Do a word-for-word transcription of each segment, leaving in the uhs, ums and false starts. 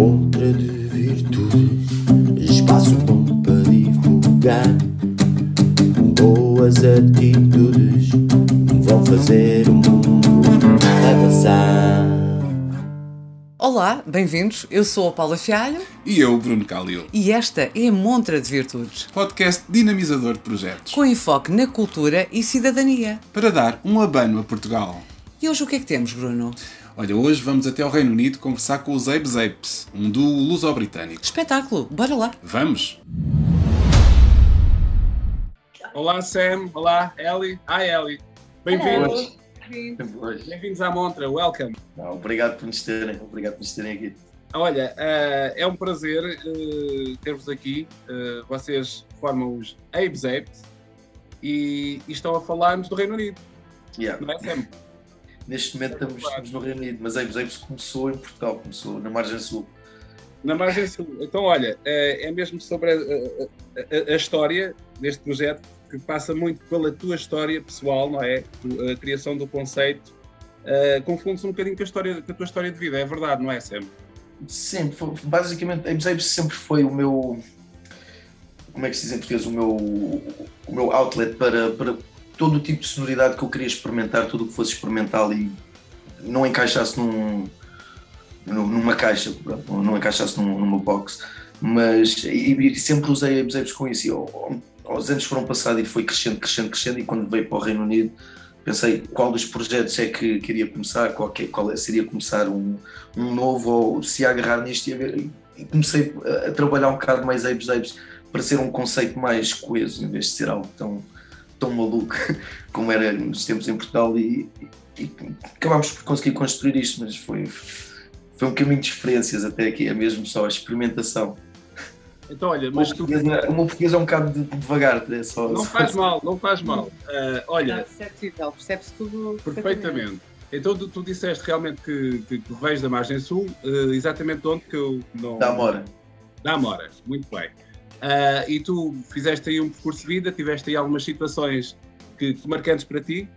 Montra de virtudes, espaço bom para divulgar. Boas atitudes vão fazer o mundo avançar. Olá, bem-vindos. Eu sou a Paula Fialho. E eu, Bruno Calil. E esta é a Montra de Virtudes. Podcast dinamizador de projetos. Com enfoque na cultura e cidadania. Para dar um abano a Portugal. E hoje o que é que temos, Bruno? Olha, hoje vamos até ao Reino Unido conversar com os Apes Apes, um duo luso-britânico. Espetáculo! Bora lá! Vamos! Olá, Sam. Olá, Ellie. Hi, Ellie. Bem-vindos. Bem-vindos. Bem-vindos à Montra. Welcome. Não, obrigado por nos terem. Obrigado por nos terem aqui. Olha, uh, é um prazer uh, ter-vos aqui. Uh, vocês formam os Apes Apes e, e estão a falar-nos do Reino Unido. Yeah. Não é, Sam? Neste momento estamos, estamos no Reino Unido, mas Apes Apes começou em Portugal, começou na Margem Sul. Na Margem Sul. Então, olha, é mesmo sobre a, a, a história deste projeto, que passa muito pela tua história pessoal, não é? A criação do conceito. Uh, confunde-se um bocadinho com a, história, com a tua história de vida, é verdade, não é, Sam? Sempre. Foi, basicamente, Apes Apes sempre foi o meu... Como é que se diz em português? O meu, o meu outlet para... para todo o tipo de sonoridade que eu queria experimentar, tudo o que fosse experimental e não encaixasse num, numa caixa, não encaixasse num, numa box, mas e, e sempre usei Apes Apes com isso. E, os anos foram passados e foi crescendo, crescendo, crescendo e quando veio para o Reino Unido pensei qual dos projetos é que queria começar, qual, que, qual seria começar um, um novo ou se ia agarrar nisto e, haver, e comecei a trabalhar um bocado mais Apes Apes para ser um conceito mais coeso em vez de ser algo tão... tão maluco como era nos tempos em Portugal e, e, e acabámos por conseguir construir isto, mas foi, foi um caminho de experiências até aqui, é mesmo só a experimentação. Então olha, mas tu... O meu português é um bocado de, devagar, é só... Não faz mal, não faz mal. Uh, olha... Não, perceptível, percebe-se tudo... Perfeitamente. Então tu, tu disseste realmente que, que, que vens da Margem Sul, uh, exatamente de onde que eu não... Da Amora. Da Amora, muito bem. Uh, e tu fizeste aí um percurso de vida, tiveste aí algumas situações que, que marcantes para ti,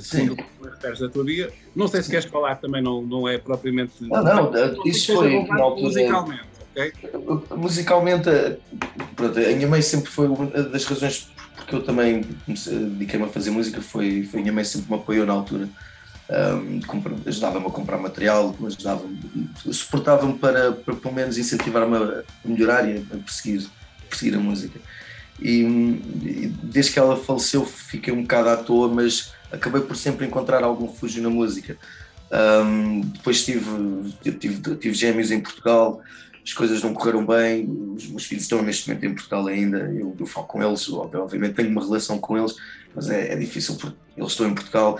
segundo o que tu referes da tua vida. Não sei se Sim. queres falar também, não, não é propriamente... Não, não, não isso foi... Não, musicalmente, é... ok? Musicalmente, pronto, a minha mãe sempre foi uma das razões porque eu também dediquei-me a fazer música, foi, foi a minha mãe sempre me apoiou na altura. Um, ajudava-me a comprar material, ajudava-me, suportava-me para, para pelo menos incentivar-me a melhorar e a perseguir. perseguir a música e, e desde que ela faleceu fiquei um bocado à toa, mas acabei por sempre encontrar algum refúgio na música. Um, depois tive, tive, tive gêmeos em Portugal, as coisas não correram bem, os meus filhos estão neste momento em Portugal ainda, eu, eu falo com eles, obviamente tenho uma relação com eles, mas é, é difícil porque eles estão em Portugal.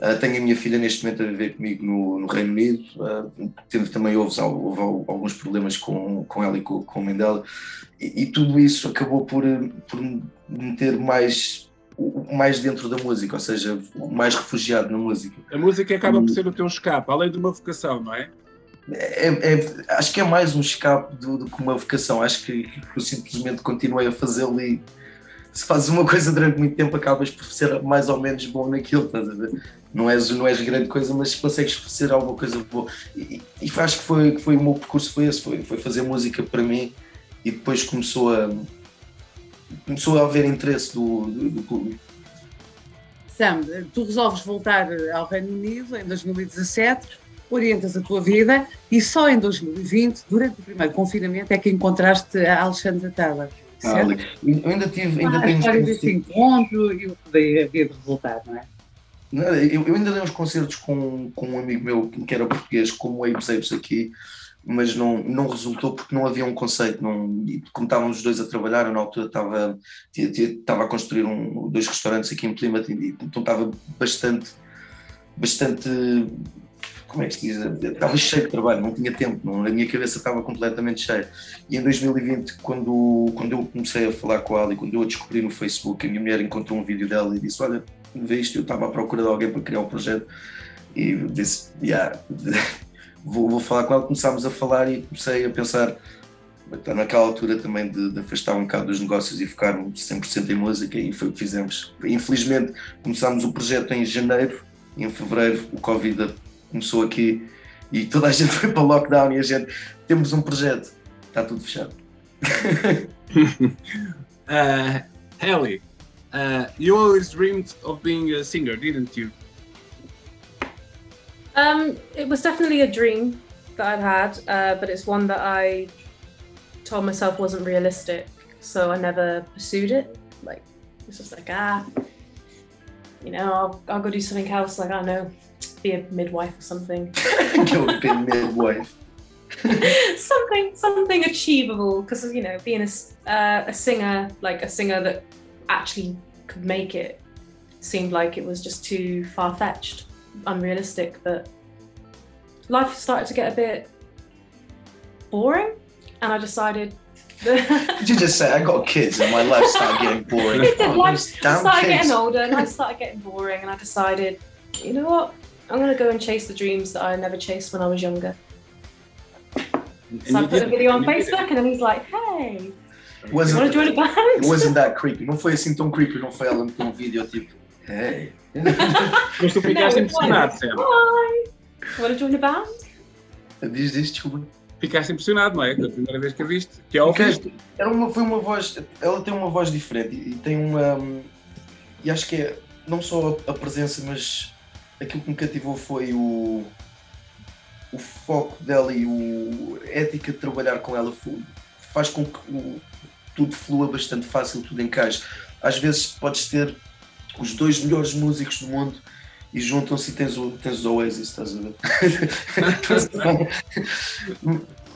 Uh, tenho a minha filha neste momento a viver comigo no, no Reino Unido, uh, teve, também houve, houve, houve alguns problemas com, com ela e com, com a mãe dela, e, e tudo isso acabou por, por me meter mais, mais dentro da música, ou seja, mais refugiado na música. A música acaba um, por ser o teu escape, além de uma vocação, não é? é, é acho que é mais um escape do, do que uma vocação, acho que eu simplesmente continuei a fazê-lo e se fazes uma coisa durante muito tempo acabas por ser mais ou menos bom naquilo, estás a ver? Não és, não és grande coisa, mas consegues fazer alguma coisa boa. E, e acho que foi, foi o meu percurso, foi esse, foi, foi fazer música para mim e depois começou a, começou a haver interesse do, do, do público. Sam, tu resolves voltar ao Reino Unido em dois mil e dezassete, orientas a tua vida e só em dois mil e vinte, durante o primeiro confinamento, é que encontraste a Alexandra Taylor. Ah, eu ainda tive... Ainda ah, tenho a história desse encontro e o que daí havia de resultar, não é? Não, eu, eu ainda dei uns concertos com, com um amigo meu que era português, como o Apes Apes aqui, mas não, não resultou porque não havia um conceito. Não, e como estávamos os dois a trabalhar, eu na altura estava, estava a construir um, dois restaurantes aqui em Plymouth, então estava bastante... bastante como é que se diz? Estava cheio de trabalho, não tinha tempo, não, a minha cabeça estava completamente cheia. E em dois mil e vinte, quando, quando eu comecei a falar com a Ali, quando eu a descobri no Facebook, a minha mulher encontrou um vídeo dela e disse: olha, vê isto, eu estava à procura de alguém para criar um projeto. E disse, yeah, vou, vou falar com ela. Começámos a falar e comecei a pensar, naquela altura também, de, de afastar um bocado dos negócios e ficar cem por cento em música, e foi o que fizemos. Infelizmente, começámos o projeto em janeiro, e em fevereiro o Covid começou aqui e toda a gente foi para o lockdown e a gente, temos um projeto, está tudo fechado. uh, Ellie, uh, you always dreamed of being a singer, didn't you? Um, it was definitely a dream that I've had, uh, but it's one that I told myself wasn't realistic, so I never pursued it. Like, it's just like, ah, you know, I'll, I'll go do something else, like, I don't know, be a midwife or something. Go be a midwife. something, something achievable, because, you know, being a, uh, a singer, like a singer that actually could make it, seemed like it was just too far-fetched, unrealistic, but life started to get a bit boring, and I decided that Did you just say, I got kids and my life started getting boring? It did, oh, life started kids. Getting older and I started getting boring, and I decided, you know what, I'm going to go and chase the dreams that I never chased when I was younger. And so I put a video on Facebook and then he's like, hey, wasn't, you want to join a band? It wasn't that creepy, não foi assim tão creepy, não foi ela com um vídeo tipo, hey. Mas tu ficaste impressionado, Sam. Hi, want to join a band? Diz, diz, desculpa. Ficaste impressionado, não é? Da primeira vez que a viste, que a ouviste. Era uma, foi uma voz, ela tem uma voz diferente e tem uma, e acho que é, não só a presença, mas aquilo que me cativou foi o... o foco dela e o, a ética de trabalhar com ela faz com que o, tudo flua bastante fácil, tudo encaixe. Às vezes podes ter os dois melhores músicos do mundo e juntam-se e tens o, tens o Oasis, estás a ver?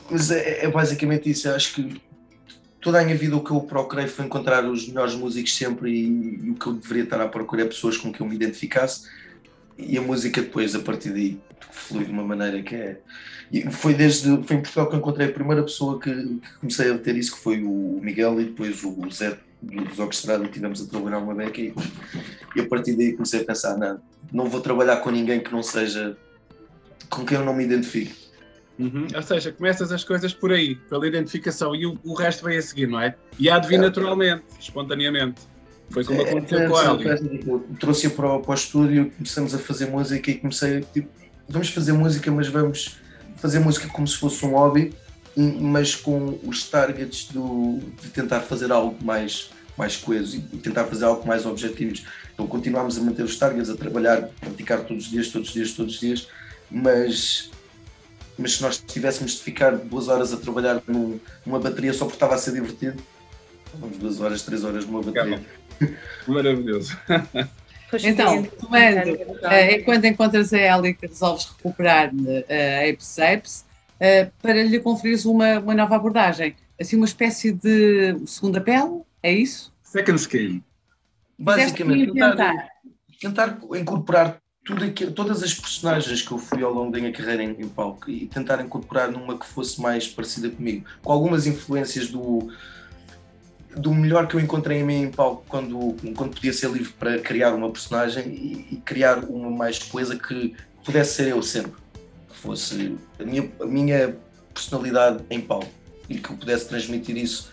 Mas é, é basicamente isso. Eu acho que toda a minha vida o que eu procurei foi encontrar os melhores músicos sempre e, e o que eu deveria estar à procura é pessoas com que eu me identificasse. E a música depois, a partir daí, flui de uma maneira que é... E foi, desde, foi em Portugal que eu encontrei a primeira pessoa que, que comecei a ter isso, que foi o Miguel, e depois o Zé dos Orquestrados, e tivemos a trabalhar uma beca. E, e a partir daí comecei a pensar, não, não vou trabalhar com ninguém que não seja... com quem eu não me identifique. Uhum. Ou seja, começas as coisas por aí, pela identificação, e o, o resto vem a seguir, não é? E há de vir é, naturalmente, é. espontaneamente. Foi como aconteceu é, com a Ellie. Trouxe-a para, para o estúdio, começamos a fazer música e comecei, tipo, vamos fazer música, mas vamos fazer música como se fosse um hobby, mas com os targets do, de tentar fazer algo mais, mais coeso e tentar fazer algo mais objetivos. Então continuámos a manter os targets, a trabalhar, a praticar todos os dias, todos os dias, todos os dias, mas, mas se nós tivéssemos de ficar duas horas a trabalhar num, numa bateria só porque estava a ser divertido, vamos duas horas, três horas numa bateria. Maravilhoso. Então, tomando, é quando encontras a Ellie que resolves recuperar a Apes Apes para lhe conferires uma, uma nova abordagem, assim uma espécie de segunda pele, é isso? Second skin. Basicamente, tentar, tentar incorporar tudo aquilo, todas as personagens que eu fui ao longo da minha carreira em, em palco e tentar incorporar numa que fosse mais parecida comigo, com algumas influências do... do melhor que eu encontrei em mim em palco quando, quando podia ser livre para criar uma personagem e, e criar uma mais coisa que pudesse ser eu sempre, que fosse a minha, a minha personalidade em palco e que eu pudesse transmitir isso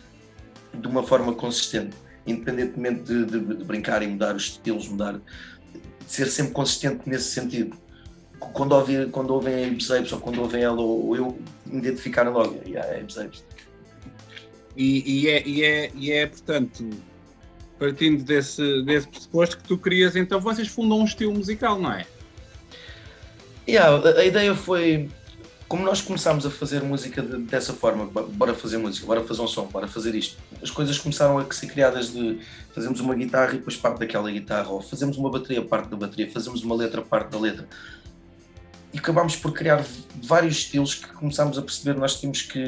de uma forma consistente, independentemente de, de, de brincar e mudar os estilos, mudar, ser sempre consistente nesse sentido. Quando, ouvir, quando ouvem a Apes Apes ou quando ouvem ela ou, ou eu, identificaram logo a yeah, Apes Apes. E, e, é, e, é, e é, portanto, partindo desse, desse pressuposto que tu querias, então vocês fundam um estilo musical, não é? Yeah, a, a ideia foi, como nós começámos a fazer música de, dessa forma, bora fazer música, bora fazer um som, bora fazer isto, as coisas começaram a ser criadas de fazemos uma guitarra e depois parte daquela guitarra, ou fazemos uma bateria, parte da bateria, fazemos uma letra, parte da letra. E acabámos por criar vários estilos que começámos a perceber que nós temos que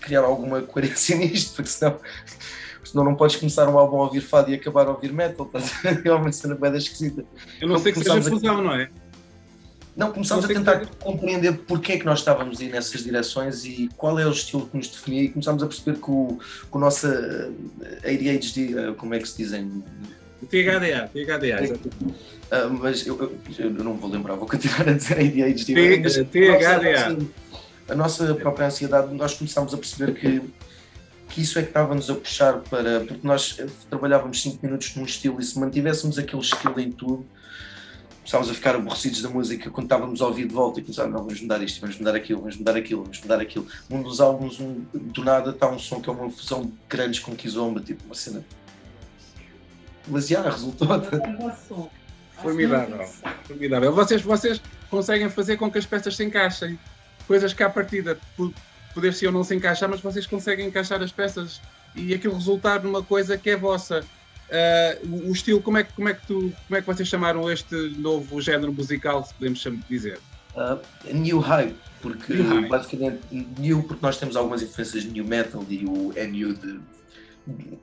criar alguma coerência nisto, porque senão, senão não podes começar um álbum a ouvir fado e acabar a ouvir metal, é uma cena bem esquisita. Eu não então, sei que seja fusão, a... não é? Não, começámos não a tentar que... compreender porque é que nós estávamos aí nessas direções e qual é o estilo que nos definia e começámos a perceber que o, que o nosso A D H D, como é que se dizem? T H D A, T H D A, exatamente. Uh, mas eu, eu, eu não vou lembrar, vou continuar a dizer A D H D. T H D A. A nossa própria ansiedade, nós começámos a perceber que, que isso é que estava-nos a puxar para... Porque nós trabalhávamos cinco minutos num estilo e se mantivéssemos aquele estilo em tudo, começámos a ficar aborrecidos da música quando estávamos a ouvir de volta e começámos, não, vamos mudar isto, vamos mudar aquilo, vamos mudar aquilo, vamos mudar aquilo. Num dos álbuns, um, do nada, está um som que é uma fusão de grandes com Kizomba, tipo uma cena. Mas já, resultou. Formidável, formidável. Vocês, vocês conseguem fazer com que as peças se encaixem. Coisas que à partida poder ser ou não se encaixar, mas vocês conseguem encaixar as peças e aquilo resultar numa coisa que é vossa. Uh, o estilo, como é, como, é que tu, como é que vocês chamaram este novo género musical, se podemos dizer? Uh, new High, porque new high. Basicamente new, porque nós temos algumas influências de new metal e o é new de, de,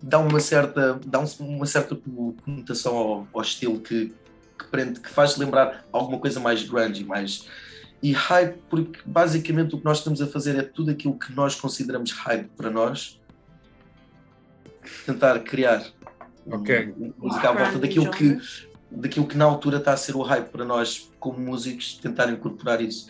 dá uma certa, dá uma certa conotação ao, ao estilo que, que, prende, que faz lembrar alguma coisa mais grunge, mais... E hype, porque basicamente o que nós estamos a fazer é tudo aquilo que nós consideramos hype para nós, tentar criar okay. música à volta daquilo que, daquilo que na altura está a ser o hype para nós como músicos, tentar incorporar isso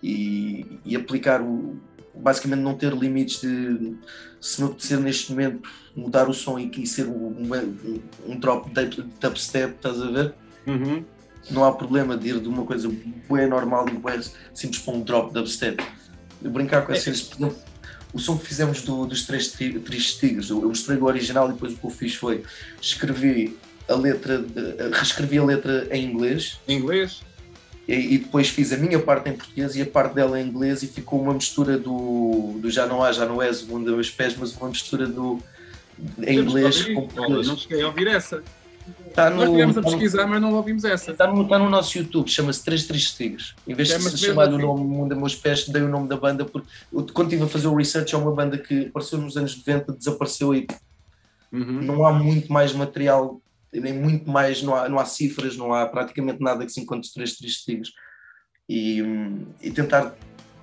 e, e aplicar o... Basicamente não ter limites de, se não acontecer neste momento, mudar o som e, e ser uma, um drop de dubstep, estás a ver? Uhum. Não há problema de ir de uma coisa bué normal e bué simples para um drop dubstep. Eu brincar com essas coisas. É. O som que fizemos do, dos Três Tristes Tigres, eu mostrei o original e depois o que eu fiz foi escrevi a letra, de, reescrevi a letra em inglês. Em inglês? E, e depois fiz a minha parte em português e a parte dela em inglês e ficou uma mistura do, do Já Não Há, Já Não És, O Mundo a Meus Pés, mas uma mistura do em inglês com português. Não cheguei a ouvir essa. Tá no, Nós estivemos a pesquisar, tá no, mas não ouvimos essa. Está no, tá no nosso YouTube, chama-se Três Tristes Tigres. Em vez de se chamar assim. O nome Mundo a Meus Pés, dei o nome da banda, porque eu, quando estive a fazer o research, é uma banda que apareceu nos anos noventa, desapareceu e uhum. não há muito mais material, nem muito mais, não há, não há cifras, não há praticamente nada que se encontre Três Tristes Tigres. E, e tentar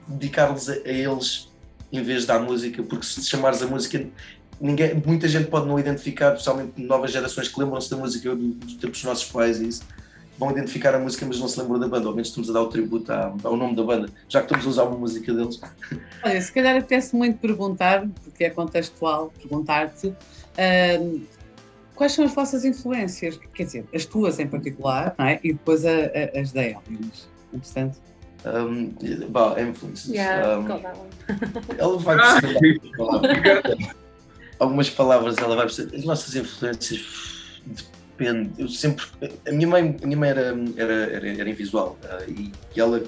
dedicar-lhes a, a eles em vez da música, porque se chamares a música... Ninguém, muita gente pode não identificar, especialmente novas gerações que lembram-se da música dos tempos dos nossos pais e isso, vão identificar a música mas não se lembram da banda, ao menos estamos a dar o tributo à, ao nome da banda, já que estamos a usar uma música deles. Olha, se calhar apetece muito perguntar, porque é contextual, perguntar-te uh, quais são as vossas influências, quer dizer, as tuas em particular, não é? E depois a, a, as da Ellie, interessante. Um, bah, influências. Yeah, um, ela vai perceber. Algumas palavras ela vai precisar. As nossas influências dependem. Eu sempre. A minha mãe, a minha mãe era, era, era, era invisual uh, e, e ela,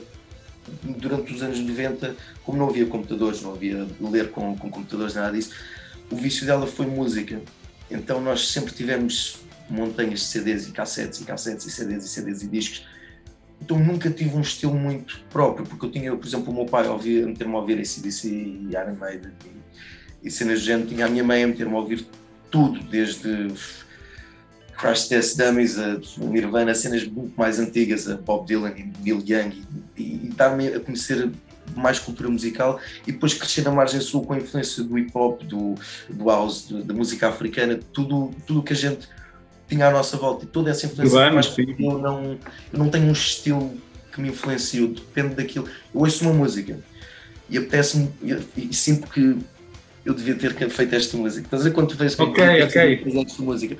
durante os anos noventa, como não havia computadores, não havia ler com, com computadores, nada disso, o vício dela foi música. Então nós sempre tivemos montanhas de C Ds e cassetes e cassetes e C Ds e C Ds e discos. Então nunca tive um estilo muito próprio, porque eu tinha, por exemplo, o meu pai ouvia, meter-me a ouvir A C D C e Iron Maiden. E cenas do género, tinha a minha mãe a meter-me a ouvir tudo, desde Crash Test Dummies a Nirvana, cenas muito mais antigas, a Bob Dylan e Neil Young, e, e, e dar-me a conhecer mais cultura musical e depois crescer na Margem Sul com a influência do hip-hop, do, do house, do, da música africana, tudo o que a gente tinha à nossa volta e toda essa influência. Bem, mas eu não, eu não tenho um estilo que me influenciou, depende daquilo. Eu ouço uma música e apetece-me e sinto que eu devia ter feito esta música. Estás a ver quando tu vês que okay, eu okay. fiz esta música?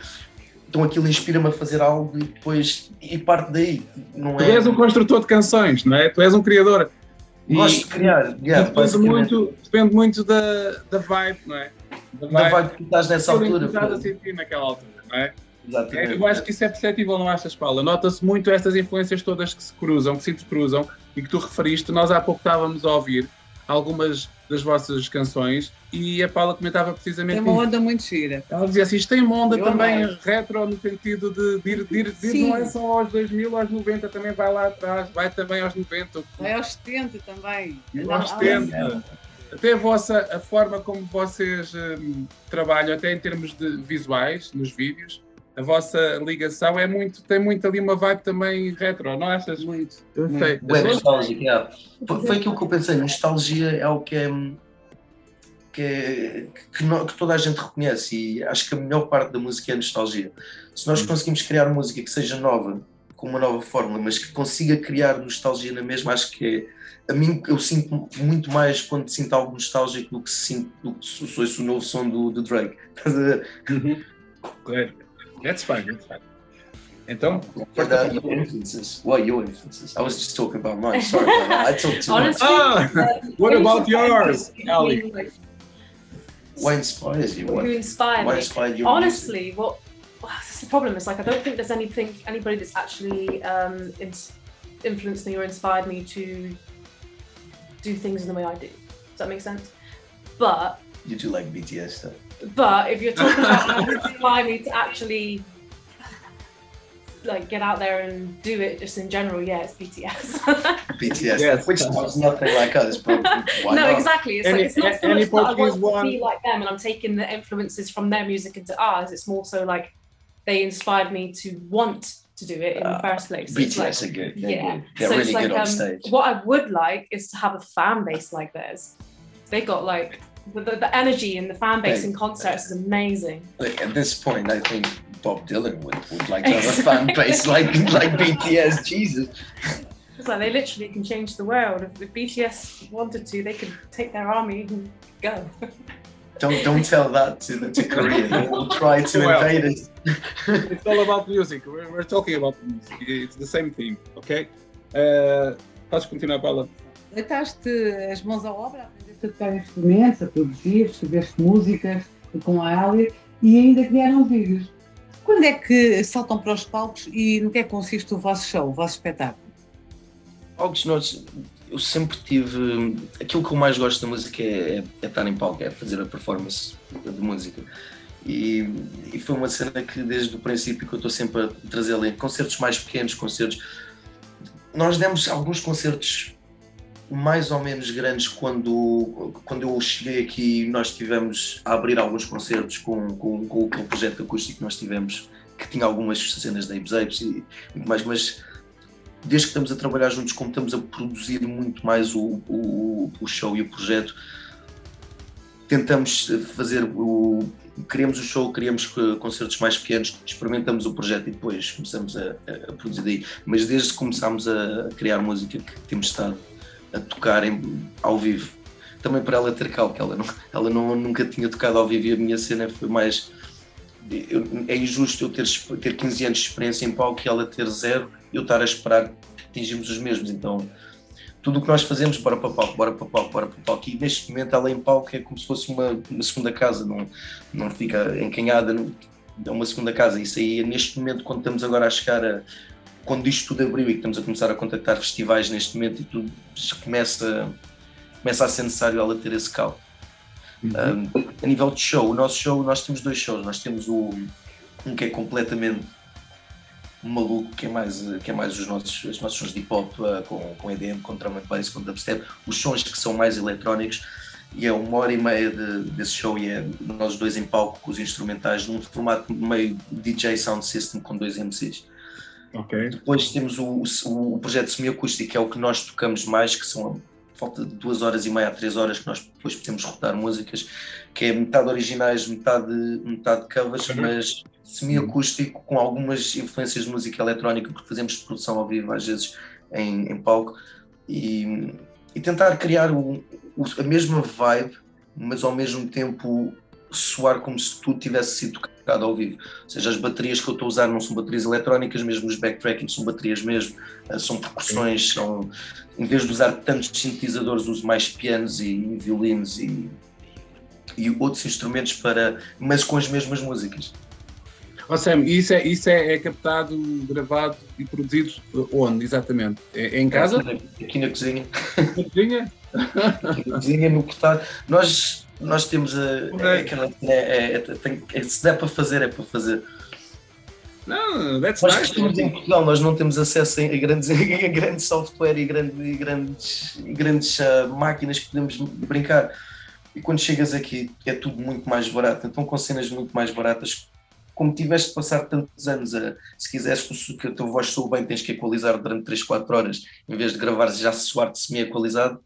Então aquilo inspira-me a fazer algo e depois e parte daí. Não tu é... és um construtor de canções, não é? Tu és um criador. Gosto e... de criar. Yeah, depende, muito, depende muito da, da vibe, não é? Da vibe, da vibe que tu estás nessa eu altura. Estás a sentir naquela altura, não é? Exatamente. É, eu acho que isso é perceptível, não achas, Paula? Nota-se muito estas influências todas que se cruzam, que se cruzam e que tu referiste. Nós há pouco estávamos a ouvir algumas das vossas canções e a Paula comentava precisamente... Tem uma onda muito gira. Ela dizia assim, isto tem uma onda eu também é retro no sentido de, de, de, de, de não é só aos dois mil, aos noventa, também vai lá atrás, vai também aos noventa. Vai aos setenta também. Aos setenta. Até a vossa, a forma como vocês hum, trabalham, até em termos de visuais, nos vídeos, a vossa ligação é muito, tem muito ali uma vibe também retro, não achas? Muito. Eu sei. Ué, nostálgica, é. Foi, foi aquilo que eu pensei, nostalgia é algo que é, que, é, que, no, que toda a gente reconhece e acho que a melhor parte da música é a nostalgia. Se nós conseguimos criar música que seja nova, com uma nova fórmula, mas que consiga criar nostalgia na mesma, acho que é, a mim eu sinto muito mais quando sinto algo nostálgico do que sinto, do que se fosse o novo som do, do Drake. Estás a ver? Claro. That's fine, that's fine. Então, but, uh, your influences. What are your influences? I was just talking about mine. Sorry, about that. I talked too much. Ah, what about yours, Ellie? What inspires you? What, Who inspired what inspired you? Honestly, music? what? Well, that's the problem. It's like I don't think there's anything, anybody that's actually um, in, influenced me or inspired me to do things in the way I do. Does that make sense? But you do like B T S though. But if you're talking about what inspired me to actually like get out there and do it just in general, yeah, it's B T S. B T S, yes, which sounds nothing like us, but why no, not? Exactly. It's, any, like, it's not so much that I want one... to be like them and I'm taking the influences from their music into ours. It's more so like they inspired me to want to do it in uh, the first place. So B T S like, are good. They're yeah. good. They're so really like, good on um, stage. What I would like is to have a fan base like theirs. They got like, the, the energy and the fan base hey, in concerts uh, is amazing. Like, at this point, I think Bob Dylan would, would like to have a fan base like like B T S, Jesus. It's like they literally can change the world. If, if B T S wanted to, they could take their army and go. Don't don't tell that to the to Korea. They will try to well, invade us. It's all about music. We're, we're talking about music. It's the same thing, okay? Uh, podes continuar, Paula? Leitaste as mãos à obra, aprendeste a tocar instrumentos, a produzir, escreveste músicas com a Ellie e ainda criaram vídeos. Quando é que saltam para os palcos e no que é que consiste o vosso show, o vosso espetáculo? Palcos, nós, eu sempre tive... Aquilo que eu mais gosto da música é, é estar em palco, é fazer a performance de música. E, e foi uma cena que desde o princípio que eu estou sempre a trazê-la em concertos mais pequenos, concertos... Nós demos alguns concertos mais ou menos grandes quando, quando eu cheguei aqui, nós estivemos a abrir alguns concertos com, com, com o projeto acústico que nós tivemos, que tinha algumas cenas da Apes Apes e muito mais, mas desde que estamos a trabalhar juntos, como estamos a produzir muito mais o, o, o show e o projeto, tentamos fazer o... Criamos o show, criamos concertos mais pequenos, experimentamos o projeto e depois começamos a, a produzir daí. Mas desde que começámos a criar música que temos estado a tocar em, ao vivo, também para ela ter calma, que ela, não, ela não, nunca tinha tocado ao vivo e a minha cena foi mais... Eu, é injusto eu ter, ter quinze anos de experiência em palco e ela ter zero e eu estar a esperar que atingimos os mesmos, então tudo o que nós fazemos, bora para palco, bora para palco, bora para palco e neste momento ela em palco é como se fosse uma, uma segunda casa, não, não fica encanhada, não, é uma segunda casa, isso aí neste momento quando estamos agora a chegar a... Quando isto tudo abriu e que estamos a começar a contactar festivais neste momento e tudo começa, começa a ser necessário ela ter esse calo. Uhum. Um, a nível de show, o nosso show, nós temos dois shows. Nós temos o, um que é completamente maluco, que é mais, que é mais os, nossos, os nossos sons de hip hop com, com E D M, com drum and bass, com dubstep. Os sons que são mais eletrónicos e é uma hora e meia de, desse show e é nós dois em palco com os instrumentais num formato meio D J sound system com dois M Cs. Okay. Depois temos o, o, o projeto semiacústico, que é o que nós tocamos mais, que são a falta de duas horas e meia a três horas que nós depois podemos rotar músicas, que é metade originais, metade, metade covers, uhum. mas semiacústico com algumas influências de música eletrónica, porque fazemos produção ao vivo às vezes em, em palco, e, e tentar criar o, o, a mesma vibe, mas ao mesmo tempo soar como se tudo tivesse sido tocado ao vivo, ou seja, as baterias que eu estou a usar não são baterias eletrónicas, mesmo os backtracking são baterias mesmo, são percussões, são, em vez de usar tantos sintetizadores uso mais pianos e, e violinos e, e outros instrumentos para, mas com as mesmas músicas. Oh Sam, isso, é, isso é, é captado, gravado e produzido onde, exatamente? É, é em casa? Aqui na cozinha. Na cozinha? Aqui na cozinha, no portátil. Nós Nós temos a. Aquela, é, é, é, é, é, se der para fazer, é para fazer. Não, that's nós nice. Estamos em Portugal, nós não temos acesso a grandes, a grandes software e grandes, grandes, grandes uh, máquinas que podemos brincar. E quando chegas aqui é tudo muito mais barato. Então, com cenas muito mais baratas, como tiveste de passar tantos anos, a, se quiseres que a tua voz soe bem, tens que equalizar durante três, quatro horas, em vez de gravar já soar-te semi-equalizado.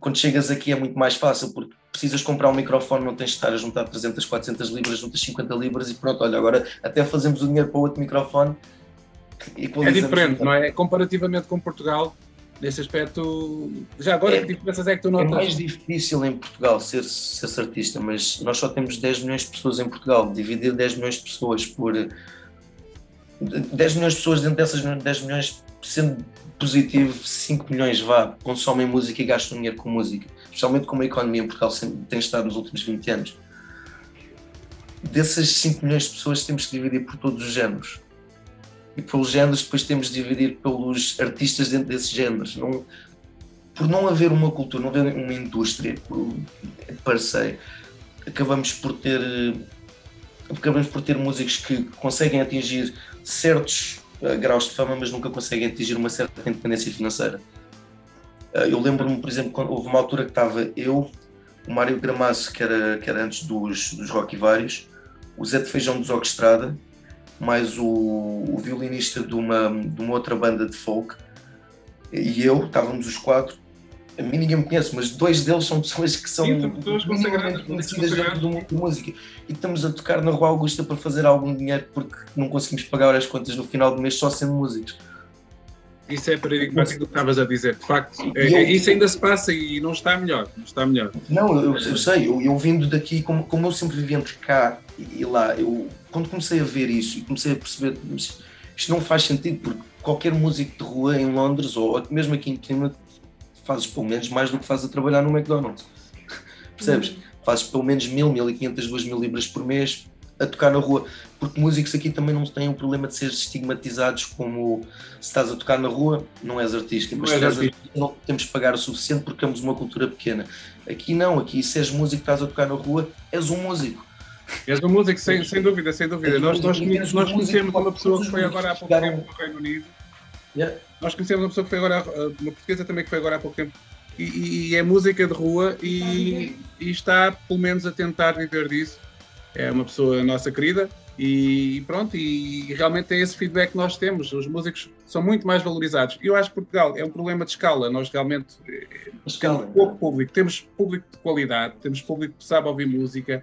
Quando chegas aqui é muito mais fácil, porque precisas comprar um microfone, não tens de estar a juntar trezentas, quatrocentas libras, juntas cinquenta libras e pronto, olha, agora até fazemos o dinheiro para outro microfone. É diferente, não é? Comparativamente com Portugal, neste aspecto, já agora é, que diferenças é que tu notas? É mais difícil em Portugal ser, ser artista, mas nós só temos dez milhões de pessoas em Portugal, dividir dez milhões de pessoas por dez milhões de pessoas, dentro dessas dez milhões, sendo positivo, cinco milhões vá, consomem música e gastam dinheiro com música, especialmente como a economia em Portugal tem estado nos últimos vinte anos. Dessas cinco milhões de pessoas temos que dividir por todos os géneros. E pelos géneros depois temos de dividir pelos artistas dentro desses géneros. Não, por não haver uma cultura, não haver uma indústria, parece, acabamos por ter acabamos por ter músicos que conseguem atingir certos uh, graus de fama, mas nunca conseguem atingir uma certa independência financeira. Uh, eu lembro-me, por exemplo, quando houve uma altura que estava eu, o Mário Gramasso, que era, que era antes dos, dos Rock e Vários, o Zé de Feijão dos Orquestrada, mais o, o violinista de uma, de uma outra banda de folk, e eu, estávamos os quatro. A mim ninguém me conhece, mas dois deles são pessoas que são minimamente conhecidas dentro do mundo de música. E estamos a tocar na Rua Augusta para fazer algum dinheiro porque não conseguimos pagar as contas no final do mês só sendo músicos. Isso é paradigmático do que estavas a dizer, de facto. É, eu, isso ainda se passa e não está melhor. Não, está melhor. não eu, eu sei, eu, eu vindo daqui, como, como eu sempre vivi entre cá e lá, eu, quando comecei a ver isso e comecei a perceber mas isto não faz sentido, porque qualquer músico de rua em Londres ou mesmo aqui em Plymouth fazes pelo menos mais do que fazes a trabalhar no McDonald's, percebes? Fazes pelo menos mil, mil e quinhentas, duas mil libras por mês a tocar na rua, porque músicos aqui também não têm o problema de ser estigmatizados como se estás a tocar na rua, não és artista, mas se estás artista não temos que pagar o suficiente porque temos uma cultura pequena. Aqui não, aqui se és músico, estás a tocar na rua, és um músico. És um músico, sem, sem dúvida, sem dúvida. É, nós nós, nós, nós conhecemos uma pessoa que foi agora há pouco tempo no Reino Unido. Yeah. Nós conhecemos uma pessoa que foi agora, uma portuguesa também que foi agora há pouco tempo, e, e é música de rua e, e está pelo menos a tentar viver disso. É uma pessoa nossa querida e pronto, e realmente é esse feedback que nós temos. Os músicos são muito mais valorizados. Eu acho que Portugal é um problema de escala, nós realmente escala. temos pouco público, temos público de qualidade, temos público que sabe ouvir música,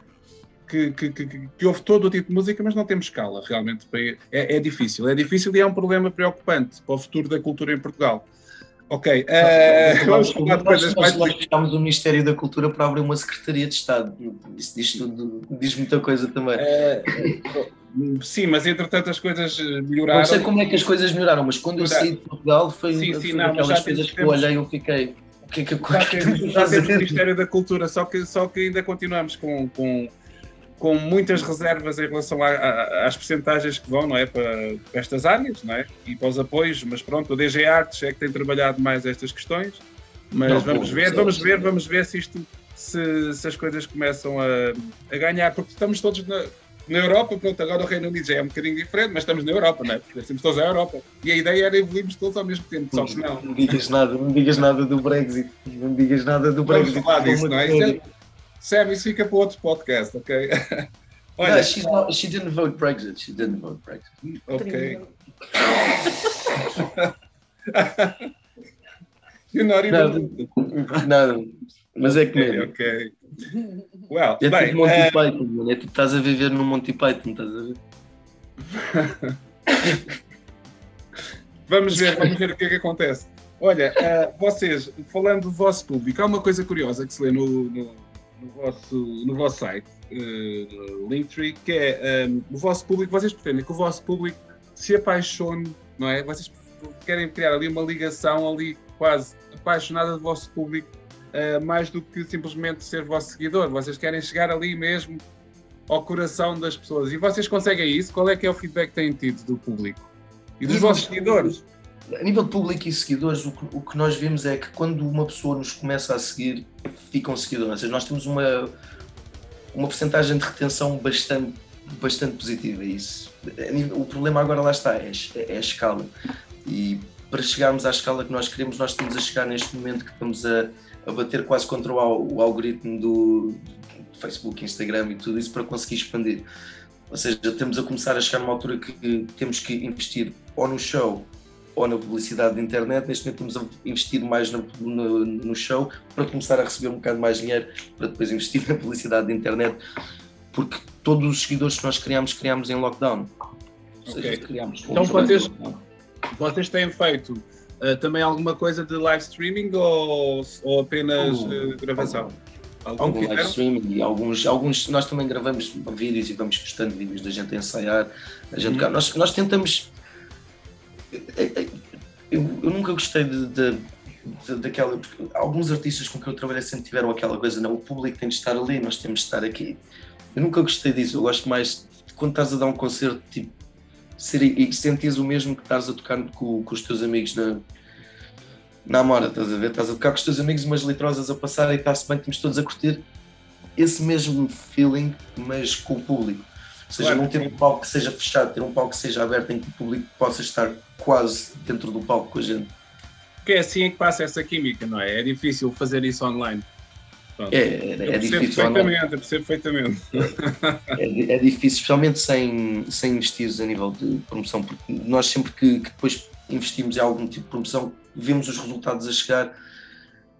que, que, que, que ouve todo o tipo de música, mas não temos escala, realmente. É, é difícil, é difícil e é um problema preocupante para o futuro da cultura em Portugal. Ok, uh, vamos falar de coisas mais... Nós deixámos o Ministério da Cultura para abrir uma Secretaria de Estado, isso diz, tudo, diz muita coisa também. Uh, sim, mas entretanto as coisas melhoraram. Não sei como é que as coisas melhoraram, mas quando melhoraram. eu saí de Portugal foi, sim, sim, foi não, aquelas coisas que eu olhei e eu fiquei... O que é que aconteceu? Já temos o Ministério da Cultura, só que, só que ainda continuamos com... com... com muitas reservas em relação a, a, às percentagens que vão, não é, para, para estas áreas, não é, e para os apoios, mas pronto, o D G Artes é que tem trabalhado mais estas questões, mas não, vamos bom, ver, vamos ver, vamos ver se isto, se, se as coisas começam a, a ganhar, porque estamos todos na, na Europa, pronto, agora o Reino Unido já é um bocadinho diferente, mas estamos na Europa, não é, porque estamos todos na Europa, e a ideia era evoluirmos todos ao mesmo tempo, só que não. Não me digas nada, não me digas nada do Brexit, não me digas nada do Brexit. Vamos falar disso, não é? Sam, isso fica para outro podcast, ok? Olha, no, she's not, she didn't vote Brexit, she didn't vote Brexit. Ok. You're not even... Não, mas é que mesmo. Ok. Well, é bem... Tipo Monty uh... Python, mano. É tipo, estás a viver no Monty Python, estás a ver? vamos ver, vamos ver o que é que acontece. Olha, uh, vocês, falando do vosso público, há uma coisa curiosa que se lê no... no... No vosso, no vosso site, uh, Linktree, que é um, o vosso público, vocês pretendem que o vosso público se apaixone, não é? Vocês querem criar ali uma ligação ali quase apaixonada do vosso público, uh, mais do que simplesmente ser vosso seguidor. Vocês querem chegar ali mesmo ao coração das pessoas. E vocês conseguem isso? Qual é que é o feedback que têm tido do público? E dos vossos seguidores? A nível de público e seguidores, o que, o que nós vemos é que quando uma pessoa nos começa a seguir, ficam seguidores. Ou seja, nós temos uma, uma percentagem de retenção bastante, bastante positiva. Isso. O problema agora lá está, é, é a escala. E para chegarmos à escala que nós queremos, nós estamos a chegar neste momento que estamos a, a bater quase contra o, o algoritmo do, do Facebook, Instagram e tudo isso para conseguir expandir. Ou seja, estamos a começar a chegar numa altura que temos que investir ou no show, ou na publicidade da internet. Neste momento estamos a investir mais no, no, no show para começar a receber um bocado mais dinheiro para depois investir na publicidade da internet, porque todos os seguidores que nós criámos, criámos em lockdown. Ou seja, okay. criámos Então vocês, vocês têm feito uh, também alguma coisa de live streaming ou, ou apenas oh, uh, gravação? algum live streaming e alguns, alguns, nós também gravamos vídeos e vamos postando vídeos da gente a ensaiar, a gente, uhum. nós, nós tentamos, eu, eu nunca gostei de, de, de, daquela, porque alguns artistas com quem eu trabalhei sempre tiveram aquela coisa, não, o público tem de estar ali, nós temos de estar aqui, eu nunca gostei disso, eu gosto mais de, quando estás a dar um concerto, tipo, ser, e sentires o mesmo que estás a tocar com, com os teus amigos na... na Amora, estás a ver? Estás a tocar com os teus amigos, umas litrosas a passar e está-se bem, estamos todos a curtir esse mesmo feeling, mas com o público. Ou seja, claro, não ter um palco que seja fechado, ter um palco que seja aberto, em que o público possa estar quase dentro do palco com a gente. Porque é assim que passa essa química, não é? É difícil fazer isso online. Pronto. É, é, é eu difícil online. Eu percebo perfeitamente. É, é difícil, especialmente sem, sem investires a nível de promoção, porque nós sempre que, que depois investimos em algum tipo de promoção, vemos os resultados a chegar,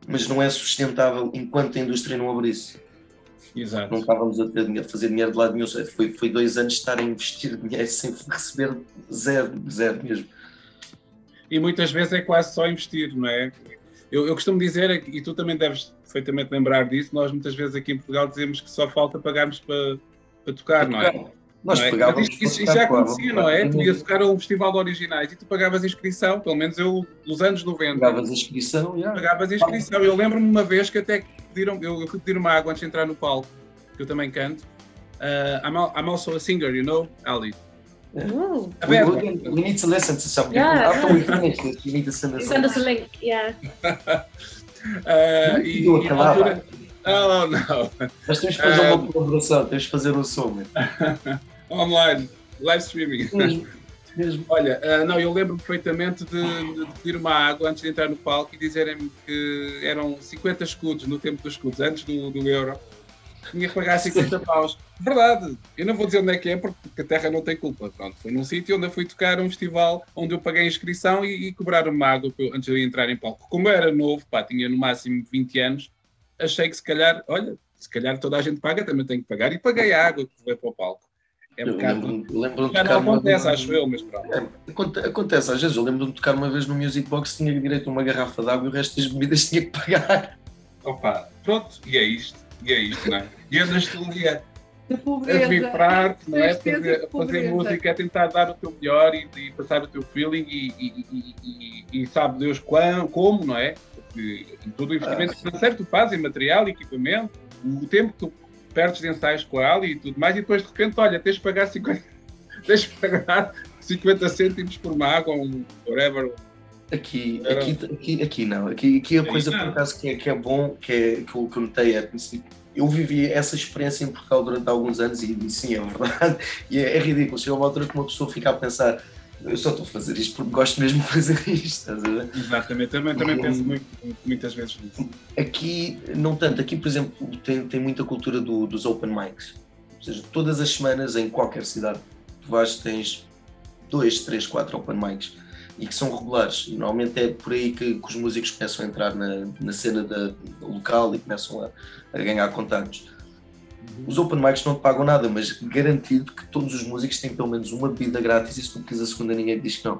mas não é sustentável enquanto a indústria não abrisse. Exato. Não estávamos a ter dinheiro, fazer dinheiro de lado nenhum, foi, foi dois anos de estar a investir dinheiro sem receber zero, zero mesmo. E muitas vezes é quase só investir, não é? Eu, eu costumo dizer, e tu também deves perfeitamente lembrar disso, nós muitas vezes aqui em Portugal dizemos que só falta pagarmos para, para tocar, para não tocar. É? Nós é? pagávamos. Isso já acontecia, não é? Tu ias tocar a um festival de originais e tu pagavas a inscrição, pelo menos eu, nos anos noventa. Pagavas a inscrição, yeah. Pagavas a inscrição. Eu lembro-me uma vez que até pediram, eu fui pedir uma água antes de entrar no palco, que eu também canto. Uh, I'm, I'm also a singer, you know, Ellie. Oh. We, we, we need to listen to something. Yeah. After we finish this, you need to send us, send us a link. Yeah. uh, e, e na altura... Oh, não. Nós temos que fazer uh, uma colaboração, temos que fazer um som. Online, live streaming. Sim, mesmo. Olha, uh, não, eu lembro perfeitamente de, de pedir uma água antes de entrar no palco e dizerem-me que eram cinquenta escudos no tempo dos escudos, antes do, do euro. Tinha que pagar cinquenta paus. Verdade, eu não vou dizer onde é que é, porque a terra não tem culpa. Pronto, foi num sítio onde eu fui tocar um festival onde eu paguei a inscrição e, e cobraram uma água antes de eu entrar em palco. Como eu era novo, pá, tinha no máximo vinte anos, achei que se calhar, olha, se calhar toda a gente paga, também tenho que pagar, e paguei a água que levei para o palco. É um bocado... Já não acontece, uma... acho eu, mas pronto. É, acontece, às vezes, eu lembro-me de tocar uma vez no Music Box, tinha direito a uma garrafa de água e o resto das bebidas tinha que pagar. Opa, pronto, e é isto, e é isto, não é? E andas todo o dia a vibrar, não é? Fazer, fazer música, a tentar dar o teu melhor e, e passar o teu feeling e, e, e, e, e, e sabe Deus quão, como, não é? Em todo o investimento financeiro que tu fazes, em material, equipamento, o tempo que tu perdes de ensaios com a Ali e tudo mais, e depois de repente, olha, tens de pagar cinquenta, tens de pagar cinquenta cêntimos por uma água ou um whatever. Aqui, aqui, aqui, aqui não, aqui, aqui a coisa por acaso que é, que é bom, que, é, que eu notei é, eu vivi essa experiência em Portugal durante alguns anos e, e sim, é verdade, e é, é ridículo, chega uma altura que uma pessoa fica a pensar, eu só estou a fazer isto porque gosto mesmo de fazer isto, estás a ver? Exatamente, também, também um, penso muito, muitas vezes nisso. Aqui, não tanto, aqui por exemplo tem, tem muita cultura do, dos open mics, ou seja, todas as semanas em qualquer cidade tu vais tens dois, três, quatro open mics e que são regulares, e normalmente é por aí que, que os músicos começam a entrar na, na cena da, local e começam a, a ganhar contactos. Os open mics não te pagam nada, mas garantido que todos os músicos têm pelo menos uma bebida grátis e se tu pedires a segunda ninguém diz que não.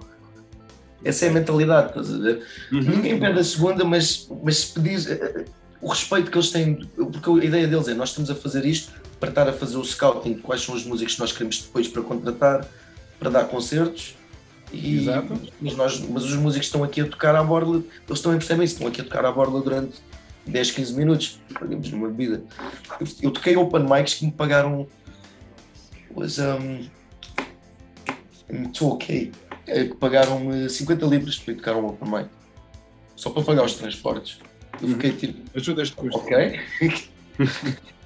Essa é a mentalidade, estás a ver? Uhum. Ninguém pede a segunda, mas, mas se pedires... O respeito que eles têm... Porque a ideia deles é, nós estamos a fazer isto para estar a fazer o scouting de quais são os músicos que nós queremos depois para contratar, para dar concertos. E, exato. Mas, nós, mas os músicos estão aqui a tocar à borla, eles também percebem isso, estão aqui a tocar à borla durante dez, quinze minutos, pagamos numa bebida. Eu, eu toquei open mics que me pagaram. Was, um, estou ok. Que pagaram-me cinquenta libras para tocar um open mic. Só para pagar os transportes. Eu fiquei tipo. Ajudas de custo. Ok.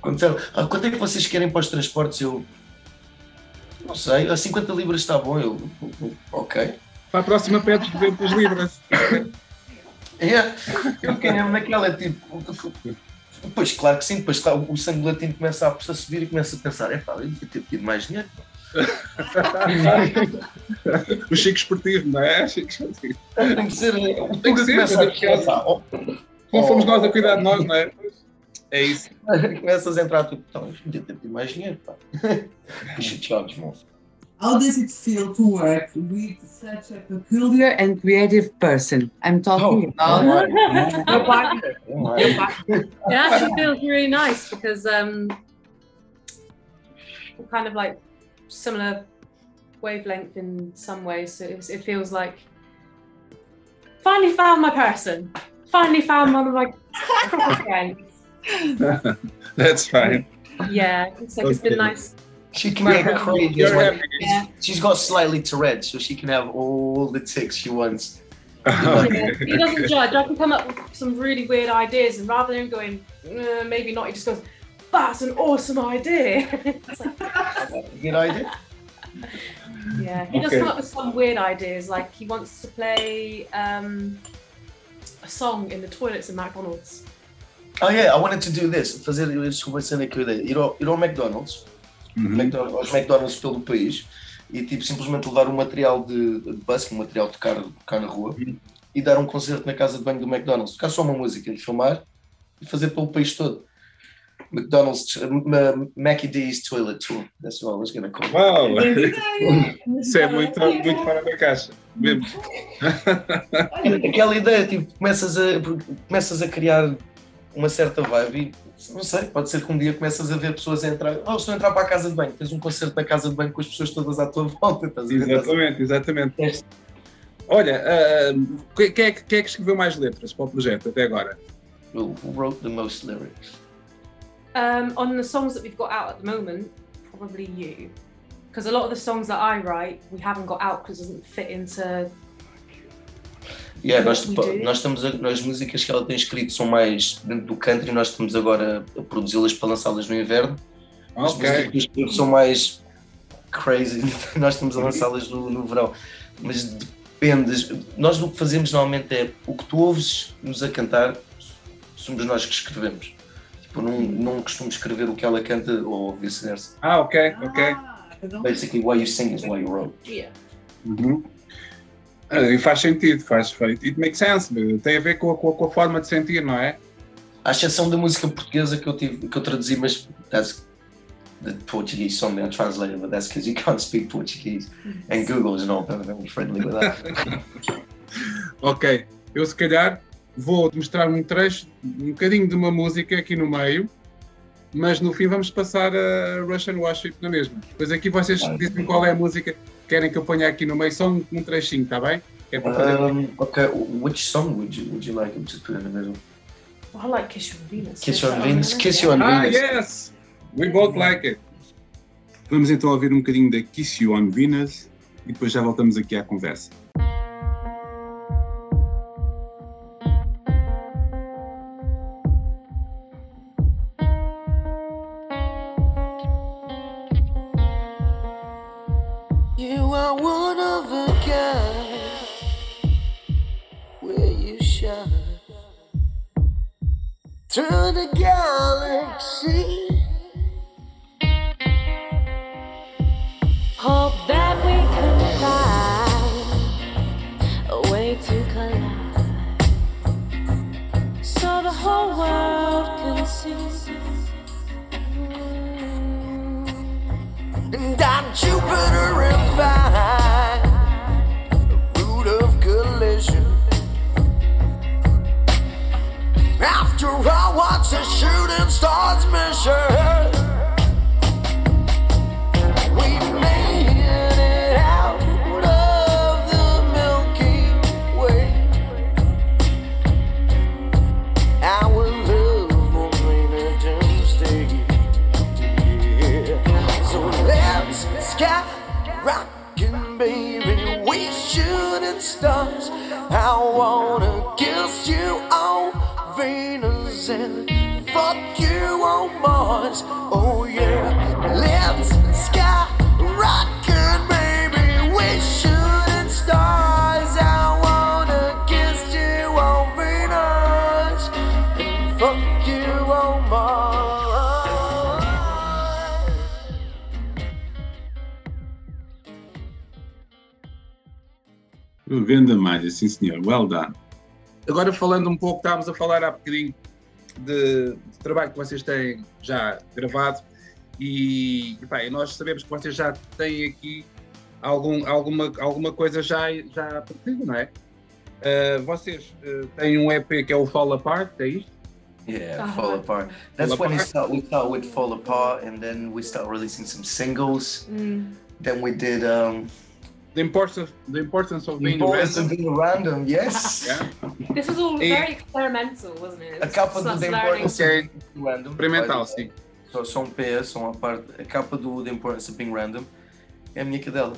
Quando disseram, ah, quanto é que vocês querem para os transportes? Eu. Não sei, a cinquenta libras está bom. Eu. Ok. Para a próxima pedes duzentas libras. É, eu fiquei mesmo naquela, tipo, pois claro que sim, depois tá, o sangue latino começa a, a subir e começa a pensar, é pá, eu devia ter pedido mais dinheiro. O Chico Esportivo, não é? Chico Esportivo. Tem que ser, tem que ser, como fomos nós a cuidar de nós, não é? É isso. Começas a entrar, tipo, eu devia ter pedido mais dinheiro, pá. Puxa de chaves, moço. How does it feel to work with such a peculiar and creative person? I'm talking oh, about... Your partner. Your partner. It actually feels really nice because um, we're kind of like similar wavelength in some ways. So it, it feels like, finally found my person. Finally found one of my friends. That's fine. Yeah, it's like okay. It's been nice. She can get yeah. crazy as well. Yeah. She's got slightly Tourette's, so she can have all the tics she wants. Oh, okay. He doesn't judge. I can come up with some really weird ideas, and rather than going, uh, maybe not, he just goes, that's an awesome idea. It's like, that's a good idea. Yeah, he okay. does come up with some weird ideas, like he wants to play um, a song in the toilets in McDonald's. Oh yeah, I wanted to do this. Fazer isso vai ser naquilo. Ir ao McDonald's. Uhum. Aos McDonald's pelo país e tipo simplesmente levar um material de, de busking, um material de tocar, tocar na rua uhum. e dar um concerto na casa de banho do McDonald's, tocar só uma música e filmar e fazer pelo país todo. McDonald's, uh, Mackie D's Toilet Tour, that's what I was going to call it. Wow. Isso é muito, muito fora da caixa, mesmo. Aquela ideia, tipo, começas a, começas a criar uma certa vibe e, não sei, pode ser que um dia começas a ver pessoas a entrar, oh, estou a entrar para a casa de banho, tens um concerto na casa de banho com as pessoas todas à tua volta. Estás exatamente, a exatamente. É. Olha, uh, quem, é que, quem é que escreveu mais letras para o projeto até agora? Who wrote the most lyrics? Um, on the songs that we've got out at the moment, probably you. Because a lot of the songs that I write, we haven't got out because it doesn't fit into... Yeah, nós, nós estamos a, as músicas que ela tem escrito são mais dentro do country, nós estamos agora a produzi-las para lançá-las no inverno. Okay. As músicas que escrito são mais crazy, nós estamos a lançá-las no, no verão. Mas depende, nós o que fazemos normalmente é o que tu ouves-nos a cantar, somos nós que escrevemos. Tipo, não, não costumo escrever o que ela canta ou vice-versa. Ah, ok, ok. Basically, what you sing is what you wrote. Yeah. Uh-huh. E faz sentido, faz feito. It makes sense, tem a ver com a, com a forma de sentir, não é? À exceção da música portuguesa que eu, tive, que eu traduzi, mas that's the Portuguese song that I translated, but that's because you can't speak Portuguese. And Google is not very friendly with that. Ok, eu se calhar vou mostrar um trecho, um bocadinho de uma música aqui no meio, mas no fim vamos passar a Russian Warship na mesma. Pois aqui vocês dizem qual é a música. Querem que eu ponha aqui no meio só um, um trechinho, está bem? É para fazer um... Ok, which song would you, would you like to put in the middle? Well, I like Kiss You on Venus. Kiss You on Venus, Kiss You on Venus. Ah, yes! We both like it. Vamos então ouvir um bocadinho da Kiss You on Venus e depois já voltamos aqui à conversa. Through the galaxy, hope that we can find a way to collide, so the whole world can see. And on Jupiter and find the root of collision. After all, what's a shooting star's mission? We've made it out of the Milky Way. Our love will bring a doomsday. Yeah. So let's sky rockin', baby. We shooting stars. I wanna kiss you on Venus and fuck you on Mars, oh yeah. Let's sky rockin', baby, we shooting stars. I wanna kiss you on Venus and fuck you on Mars. Venda Malha, sim senhor, well done. Agora falando um pouco, estávamos a falar há bocadinho de, de trabalho que vocês têm já gravado e, e pá, nós sabemos que vocês já têm aqui algum, alguma, alguma coisa já, já aparecido, não é? Uh, vocês uh, têm um E P que é o Fall Apart, é isto? Yeah, uh-huh. Fall Apart. That's fall when apart? We start, we start with Fall Apart, and then we start releasing some singles. Mm. Then we did... Um, The importance, the importance of being importance random. Of being random, yes. Yeah. This was all very e, experimental, wasn't it? A capa do The Importance of Being Random. Experimental, sim. Só, só um P, só uma parte. A capa do The Importance of Being Random é a minha cadela.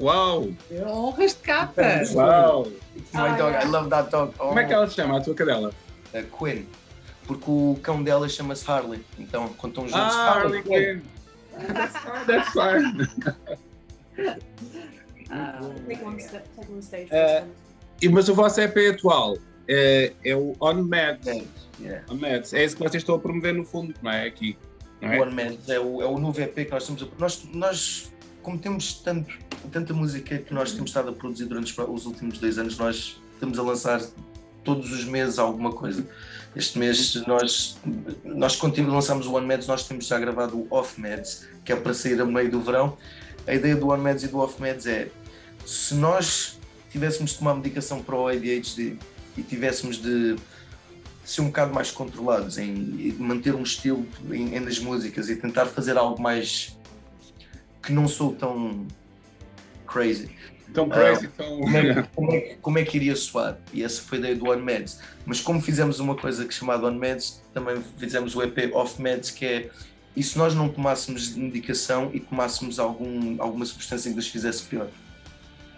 Uau! Honras de capa! Uau! It's my oh, dog, yeah. I love that dog. Oh. Como é que ela se chama, a tua cadela? A Quinn. Porque o cão dela chama-se Harley. Então, quando estão juntos, ah, Harley Quinn. That's fine, that's fine. Uh, uh, mas o vosso E P atual é, é o On Meds. Yeah. On Meds. É isso que vocês estão a promover no fundo, não é? Aqui. Não é? O On Meds é o, é o novo E P que nós estamos a nós, nós, como temos tanto, tanta música que nós temos estado a produzir durante os últimos dois anos, nós estamos a lançar todos os meses alguma coisa. Este mês nós, nós continuamos, lançamos o On Meds, nós temos já gravado o Off Meds, que é para sair a meio do verão. A ideia do On Meds e do Off Meds é, se nós tivéssemos de tomar medicação para o A D H D e tivéssemos de ser um bocado mais controlados em manter um estilo em, em nas músicas e tentar fazer algo mais que não sou tão crazy. Tão crazy, uh, tão... Como é, como, é, como é que iria soar? E essa foi a ideia do On Meds. Mas como fizemos uma coisa que chamada On Meds, também fizemos o E P Off Meds, que é... E se nós não tomássemos medicação e tomássemos algum, alguma substância que nos fizesse pior?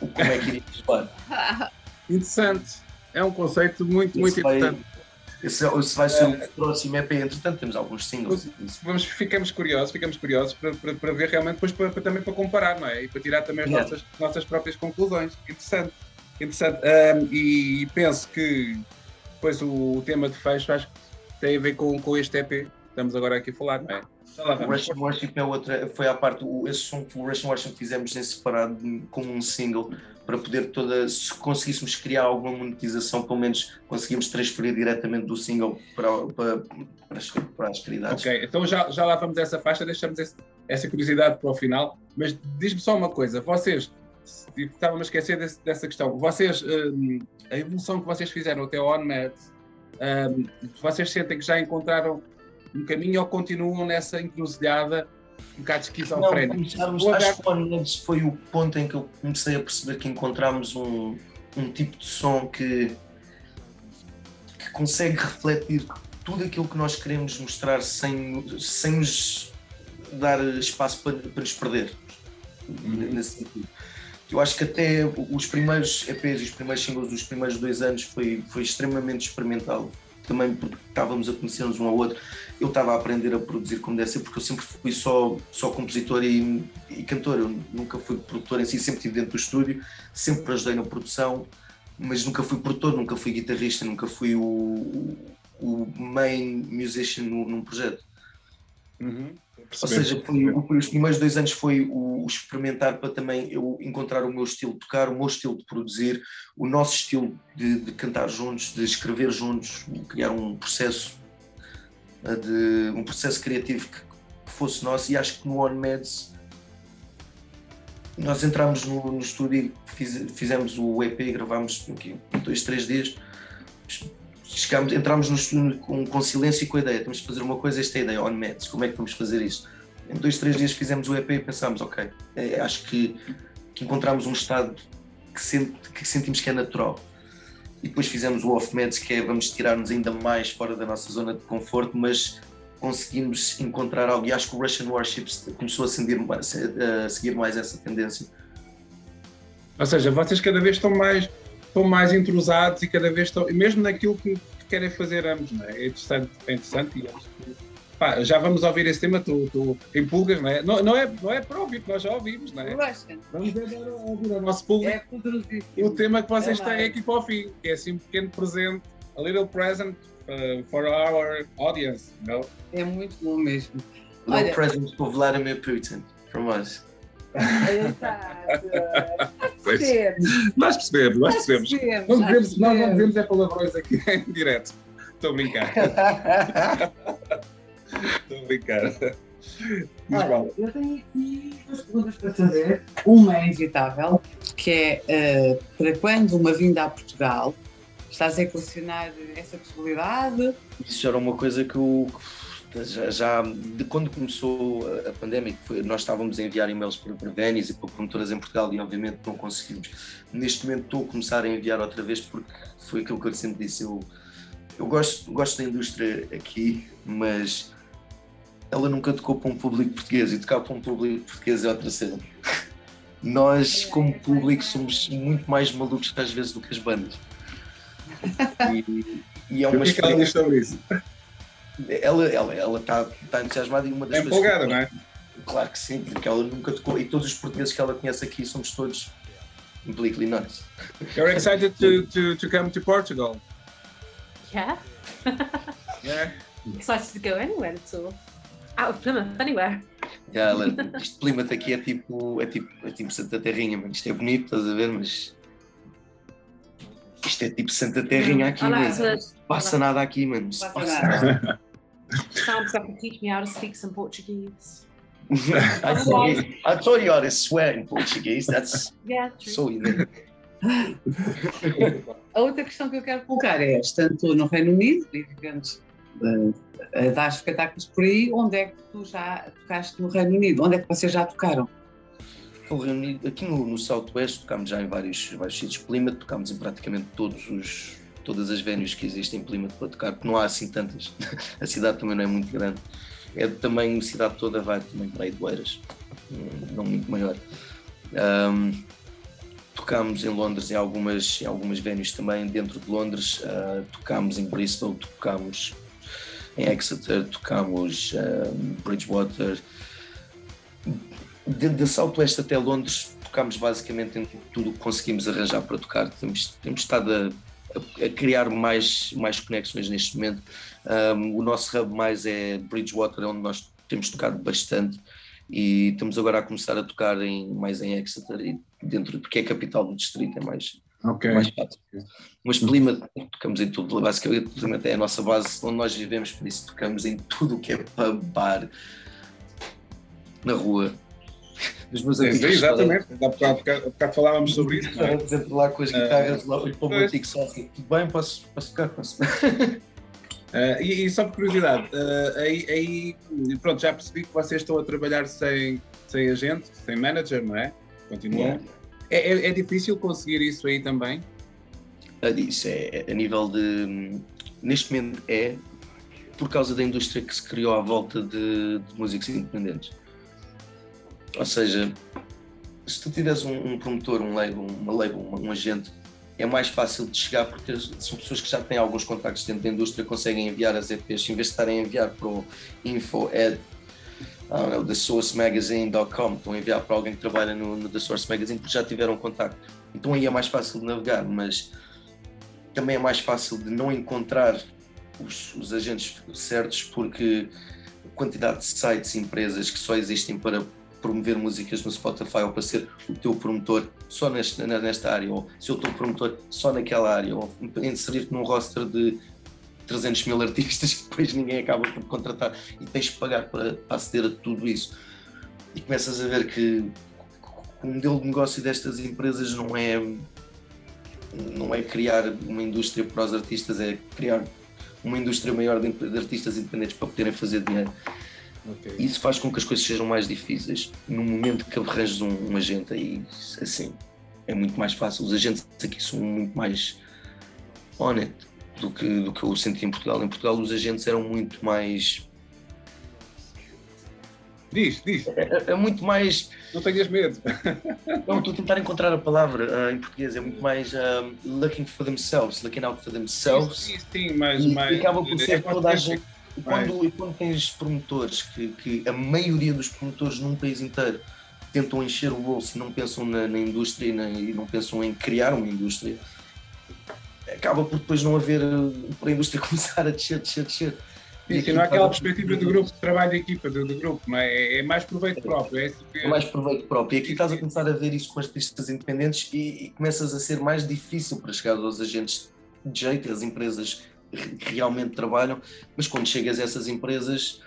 Como é que iríamos falar? Interessante. É um conceito muito, muito vai, importante. Esse, esse vai ser o é. próximo E P. Entretanto, temos alguns singles. Vamos, ficamos curiosos, ficamos curiosos para, para, para ver realmente, depois para, para, também para comparar, não é? E para tirar também as é. nossas, nossas próprias conclusões. Interessante. Interessante. Um, e, e penso que depois o tema de fecho acho que tem a ver com, com este E P. Estamos agora aqui a falar, não é? O Russian Warship é outra, foi à parte, o, esse som que o Russian Warship fizemos em separado como um single, para poder toda, se conseguíssemos criar alguma monetização, pelo menos conseguimos transferir diretamente do single para, para, para, as, para as caridades. Ok, então já, já lá vamos a essa faixa, deixamos esse, essa curiosidade para o final, mas diz-me só uma coisa, vocês, estava-me a esquecer desse, dessa questão, vocês, um, a evolução que vocês fizeram até ao On Meds, um, vocês sentem que já encontraram um caminho ou continuam nessa encruzilhada um bocado esquizofrénica? Acho que o On Meds foi o ponto em que eu comecei a perceber que encontramos um, um tipo de som que, que consegue refletir tudo aquilo que nós queremos mostrar sem, sem nos dar espaço para, para nos perder. Uhum. Nesse sentido. Eu acho que até os primeiros E Ps, os primeiros singles dos primeiros dois anos foi, foi extremamente experimental. Também porque estávamos a conhecer-nos um ao outro, eu estava a aprender a produzir como deve ser, porque eu sempre fui só, só compositor e, e cantor, eu nunca fui produtor em si, sempre estive dentro do estúdio, sempre ajudei na produção, mas nunca fui produtor, nunca fui guitarrista, nunca fui o, o main musician num, num projeto. Uhum. Ou seja, foi, o, os primeiros dois anos foi o, o experimentar para também eu encontrar o meu estilo de tocar, o meu estilo de produzir, o nosso estilo de, de cantar juntos, de escrever juntos, criar um processo, de, um processo criativo que, que fosse nosso. E acho que no On Meds nós entramos no, no estúdio e fiz, fizemos o E P, gravámos aqui, dois, três dias. Chegámos, entrámos no estúdio com, com silêncio e com a ideia, temos de fazer uma coisa, esta é a ideia, On Meds, como é que vamos fazer isto? Em dois, três dias fizemos o E P e pensámos, ok, é, acho que, que encontramos um estado que, sent, que sentimos que é natural. E depois fizemos o Off Meds, que é, vamos tirar-nos ainda mais fora da nossa zona de conforto, mas conseguimos encontrar algo, e acho que o Russian Warship começou a, sentir, a seguir mais essa tendência. Ou seja, vocês cada vez estão mais... estão mais intrusados e cada vez estão, mesmo naquilo que querem fazer ambos, não é? É interessante, é interessante e acho que, pá, já vamos ouvir esse tema, tu, tu em pulgas, não é? Não, não é? Não é para ouvir, porque nós já ouvimos, não é? Vamos agora ouvir ao nosso público é o tema que vocês é têm aqui para o fim, que é assim um pequeno presente, a little present uh, for our audience, não? É muito bom mesmo. A little Olha. present for Vladimir Putin, from us. Percebemos. Nós percebemos, nós percebemos. percebemos nós, devemos, nós não devemos é palavrões aqui em direto. Estou a brincar. Estou a brincar. Olha, eu tenho aqui duas perguntas para fazer. Uma é inevitável, que é uh, para quando uma vinda a Portugal? Estás a equacionar essa possibilidade? Isso era uma coisa que eu... Já, já de quando começou a pandemia, nós estávamos a enviar e-mails para venues e para promotoras em Portugal e obviamente não conseguimos. Neste momento estou a começar a enviar outra vez porque foi aquilo que eu sempre disse, eu, eu gosto, gosto da indústria aqui, mas ela nunca tocou para um público português e tocar para um público português é outra cena. Nós como público somos muito mais malucos às vezes do que as bandas. E, e é uma experiência... O que é que ela diz sobre isso? Ela está ela, ela tá, tá entusiasmada e uma das é coisas... empolgada, não é? Claro que sim, porque ela nunca tocou e todos os portugueses que ela conhece aqui somos todos completely nuts. You're excited to, to, to come to Portugal? Yeah. Yeah. Excited to go anywhere at all. Out of Plymouth, anywhere. Yeah, ela, isto de Plymouth aqui é tipo, é tipo, é tipo Santa Terrinha, mas isto é bonito, estás a ver, mas... Isto é tipo Santa Terrinha aqui, olá, mano. Não se passa nada aqui, mano. Não se passa nada. Sam, você pode teach me how to speak some Portuguese? I told you how to swear in Portuguese. That's yeah, so easy. A outra questão que eu quero colocar é, estando no Reino Unido, e digamos, a dar espetáculos por aí, onde é que tu já tocaste no Reino Unido? Onde é que vocês já tocaram? Aqui no, no Southwest tocámos já em vários, vários sítios de Plymouth, tocámos em praticamente todos os, todas as venues que existem em Plymouth para tocar, porque não há assim tantas, a cidade também não é muito grande, é também, a cidade toda vai também para aí de Oeiras, não muito maior. Um, tocámos em Londres em algumas, em algumas venues também, dentro de Londres, uh, tocámos em Bristol, tocámos em Exeter, tocámos um, Bridgewater. De, de Southwest até Londres, tocámos basicamente em tudo o que conseguimos arranjar para tocar. Temos, temos estado a, a, a criar mais, mais conexões neste momento. Um, o nosso hub mais é Bridgewater, onde nós temos tocado bastante e estamos agora a começar a tocar em, mais em Exeter, e dentro, porque é a capital do distrito, é mais, okay. mais fácil. Mas Plymouth, tocamos em tudo. Basicamente, Plymouth é a nossa base onde nós vivemos, por isso tocamos em tudo o que é pub, bar, na rua. Dos meus amigos. É, exatamente, há bocado falávamos sobre isso. Estava a dizer lá com as guitarras, uh, lá o meu tico só assim, tudo bem, posso, posso tocar? Posso. Uh, e, e só por curiosidade, uh, aí, aí pronto, já percebi que vocês estão a trabalhar sem, sem agente, sem manager, não é? Continuam. Yeah. É, é, é difícil conseguir isso aí também? Isso é, é, a nível de... Neste momento é por causa da indústria que se criou à volta de, de músicos independentes. Ou seja, se tu tiveres um, um promotor, um label, uma label, um, um agente, é mais fácil de chegar porque teres, são pessoas que já têm alguns contactos dentro da indústria, conseguem enviar as E Ps, em vez de estarem a enviar para o info at uh, the source magazine dot com, estão a enviar para alguém que trabalha no, no The Source Magazine porque já tiveram contacto. Então aí é mais fácil de navegar, mas também é mais fácil de não encontrar os, os agentes certos porque a quantidade de sites e empresas que só existem para promover músicas no Spotify ou para ser o teu promotor só nesta, nesta área, ou se eu estou promotor só naquela área, ou inserir-te num roster de trezentos mil artistas que depois ninguém acaba por contratar e tens que pagar para, para aceder a tudo isso. E começas a ver que o modelo de negócio destas empresas não é, não é criar uma indústria para os artistas, é criar uma indústria maior de, de artistas independentes para poderem fazer dinheiro. Okay. Isso faz com que as coisas sejam mais difíceis. No momento que arranjas um, um agente aí, assim, é muito mais fácil. Os agentes aqui são muito mais honest do que, do que eu senti em Portugal. Em Portugal os agentes eram muito mais... Diz, diz. É, é muito mais... Não tenhas medo. Não, estou a tentar encontrar a palavra uh, em português. É muito mais um, looking for themselves, looking out for themselves. Sim, sim, mais, mais... E acaba por ser toda a gente... E quando, e quando tens promotores, que, que a maioria dos promotores num país inteiro tentam encher o bolso e não pensam na, na indústria e, na, e não pensam em criar uma indústria, acaba por depois não haver, para a indústria começar a descer, descer, descer. Sim, e não há aquela perspectiva do grupo de trabalho de equipa, do, do grupo, mas é, é mais proveito próprio. É, que... é mais proveito próprio. E aqui estás a começar a ver isso com as listas independentes e, e começas a ser mais difícil para chegar aos agentes de jeito, às empresas que realmente trabalham, mas quando chegas a essas empresas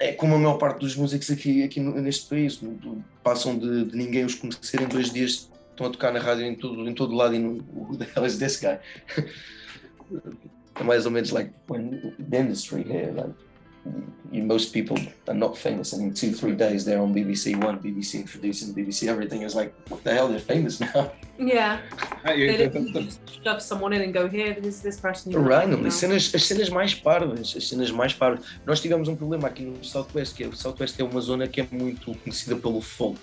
é como a maior parte dos músicos aqui, aqui neste país, passam de, de ninguém os conhecer, em dois dias estão a tocar na rádio em todo, em todo lado, e no, who the hell is this guy? Mais ou menos like when the industry here, like you, most people are not famous, and in two, three days they're on B B C One, B B C Introducing, B B C Everything. Is like, what the hell, they're famous now. Yeah. They didn't shove someone in and go, here, this is this person. Randomly, as cenas, as cenas mais parvas, as cenas mais parvas. Nós tivemos um problema aqui no Southwest, que é, o Southwest é uma zona que é muito conhecida pelo folk.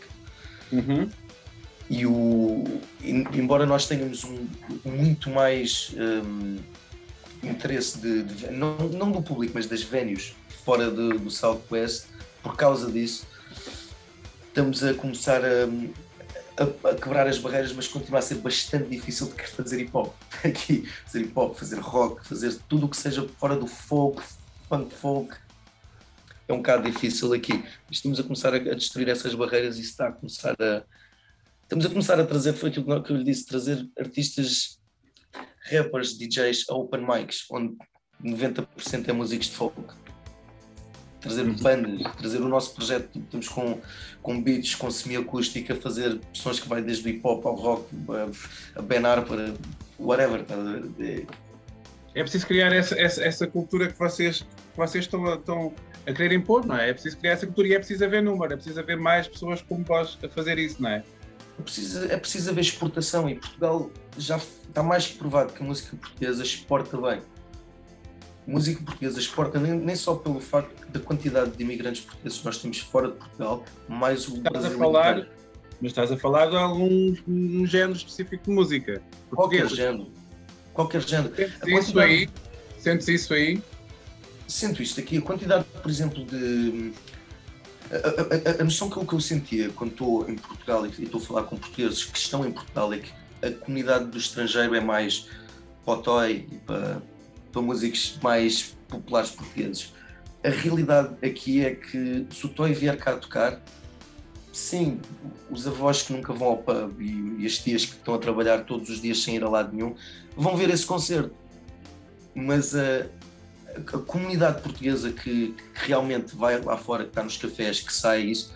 Uhum. E o, embora nós tenhamos um muito mais um, interesse de, de não, não do público, mas das venues fora de, do Southwest, por causa disso estamos a começar a, a, a quebrar as barreiras, mas continua a ser bastante difícil de fazer hip hop aqui, fazer hip hop, fazer rock, fazer tudo o que seja fora do folk, punk folk, é um bocado difícil aqui. Estamos a começar a, a destruir essas barreiras, e está a começar a estamos a começar a trazer, foi aquilo que eu lhe disse, trazer artistas, rappers, D Js a open mics, onde noventa por cento é músicos de folk. Trazer bandas, trazer o nosso projeto, estamos com, com beats, com semi-acústica, fazer sons que vai desde o hip-hop ao rock, a Ben Harper, whatever. É preciso criar essa, essa, essa cultura que vocês, que vocês estão, a, estão a querer impor, não é? É preciso criar essa cultura, e é preciso haver número, é preciso haver mais pessoas como vós a fazer isso, não é? É preciso, é preciso haver exportação, e Portugal já está mais que provado que a música portuguesa exporta bem. A música portuguesa exporta nem, nem só pelo facto da quantidade de imigrantes portugueses que nós temos fora de Portugal, mais o estás Brasil a falar, inteiro. Mas estás a falar de algum um género específico de música portuguesa? Qualquer género. Qualquer género. Sentes isso aí? Sentes isso aí? Sinto isto aqui. A quantidade, por exemplo, de... A, a, a, a noção que eu, que eu sentia quando estou em Portugal e estou a falar com portugueses que estão em Portugal é que a comunidade do estrangeiro é mais potói, para, para músicos mais populares portugueses. A realidade aqui é que se o Toy vier cá tocar, sim, os avós que nunca vão ao pub e, e as tias que estão a trabalhar todos os dias sem ir a lado nenhum vão ver esse concerto, mas a a comunidade portuguesa que, que realmente vai lá fora, que está nos cafés, que sai, isso,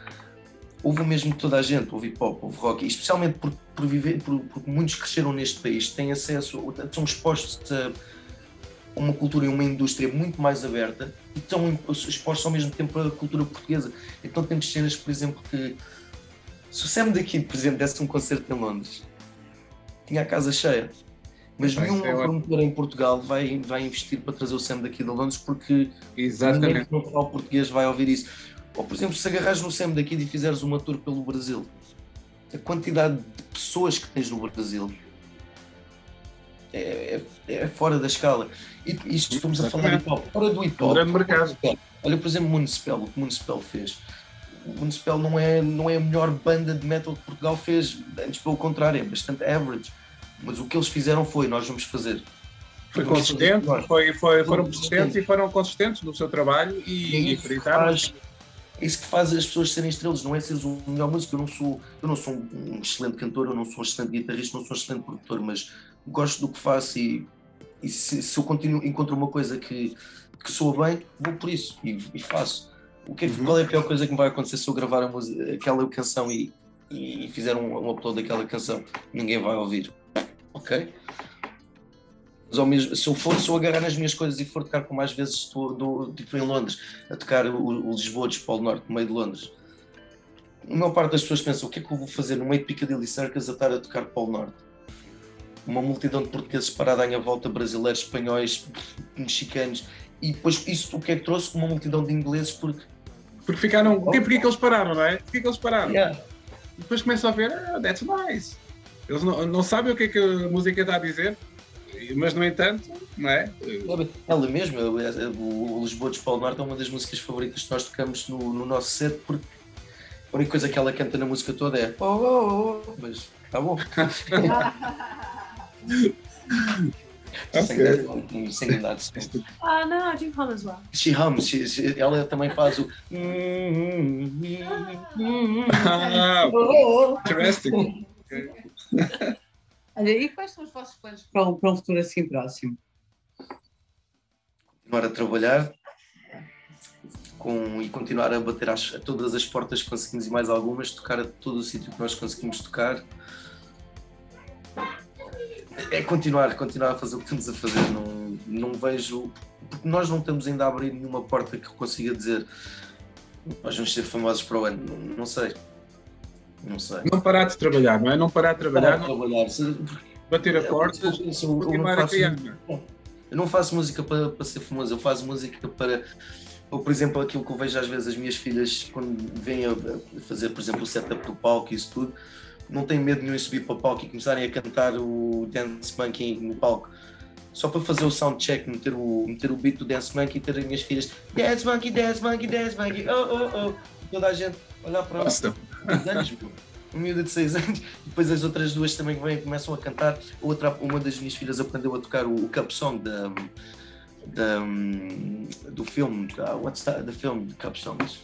ouve mesmo toda a gente, ouve hip-hop, ouve rock, especialmente porque por por, por muitos que cresceram neste país, têm acesso, são expostos a uma cultura e uma indústria muito mais aberta, e estão expostos ao mesmo tempo à cultura portuguesa. Então temos cenas, por exemplo, que se o Sam daqui, por exemplo, desse um concerto em Londres, tinha a casa cheia. Mas nenhum promotor em Portugal vai, vai investir para trazer o Sam daqui de Londres, porque exatamente. Ninguém que não fala português vai ouvir isso. Ou, por exemplo, se agarrares no Sam daqui e fizeres uma tour pelo Brasil, a quantidade de pessoas que tens no Brasil é, é, é fora da escala. E isto estamos a falar de hip-hop. Fora do hip-hop, olha, por exemplo, Moonspell, o que Moonspell fez. O Moonspell não é, não é a melhor banda de metal que Portugal fez, antes pelo contrário, é bastante average. Mas o que eles fizeram foi, nós vamos fazer. Foi vamos consistente, fazer foi, foi, foram persistentes e foram consistentes no seu trabalho e acreditaram. Isso que faz as pessoas serem estrelas, não é seres o melhor músico. Eu não sou, eu não sou um excelente cantor, eu não sou um excelente guitarrista, não sou um excelente produtor, mas gosto do que faço, e, e se, se eu continuo, encontro uma coisa que, que soa bem, vou por isso e, e faço. O que é, uhum. Qual é a pior coisa que me vai acontecer se eu gravar a música, aquela canção e, e fizer um, um upload daquela canção? Ninguém vai ouvir. Ok? Mas ao mesmo, se eu for, se eu agarrar nas minhas coisas e for tocar, como às vezes estou, do, tipo em Londres, a tocar o, o Lisboa de Polo Norte, no meio de Londres, a maior parte das pessoas pensa, o que é que eu vou fazer no meio de Piccadilly Circus a estar a tocar Polo Norte? Uma multidão de portugueses parada à minha volta, brasileiros, espanhóis, mexicanos, e depois isso o que é que trouxe? Uma multidão de ingleses, porque... Porque ficaram... Oh, porque é que eles pararam, não é? Porque é que eles pararam? Yeah. E depois começam a ver, ah, that's nice. Eles não, não sabem o que é que a música está a dizer, mas no entanto, não é? Ela mesma, o Lisboa de Polo Norte é uma das músicas favoritas que nós tocamos no, no nosso set, porque a única coisa que ela canta na música toda é oh, oh, oh, mas está bom. Okay. Sem idade. Ah, não, she hums as well. She hums, she, she, ela também faz o ah, interesting. Okay. Olha, e quais são os vossos planos para um, para um futuro assim próximo? Continuar a trabalhar, com, e continuar a bater às, a todas as portas que conseguimos e mais algumas, tocar a todo o sítio que nós conseguimos tocar. É continuar, continuar a fazer o que temos a fazer, não, não vejo... Porque nós não estamos ainda a abrir nenhuma porta que eu consiga dizer nós vamos ser famosos para o ano, não, não sei, não sei. Não parar de trabalhar, não é? Não parar de trabalhar, não... trabalhar. Bater a porta, eu, eu, continuar eu a criar. Bom, eu não faço música para, para ser famoso, eu faço música para... Ou, por exemplo, aquilo que eu vejo às vezes as minhas filhas quando vêm a fazer, por exemplo, o setup do palco e isso tudo, não têm medo nenhum em subir para o palco e começarem a cantar o Dance Monkey no palco. Só para fazer o soundcheck, meter o, meter o beat do Dance Monkey e ter as minhas filhas Dance Monkey, Dance Monkey, Dance Monkey, oh, oh, oh. Toda a gente olhar para ela. Anos, meu. Uma miúda de seis anos. Depois as outras duas também vêm e começam a cantar. Outra, uma das minhas filhas aprendeu a tocar o, o Cup Song da, da, do filme. Uh, what's that? The film de Cup Songs?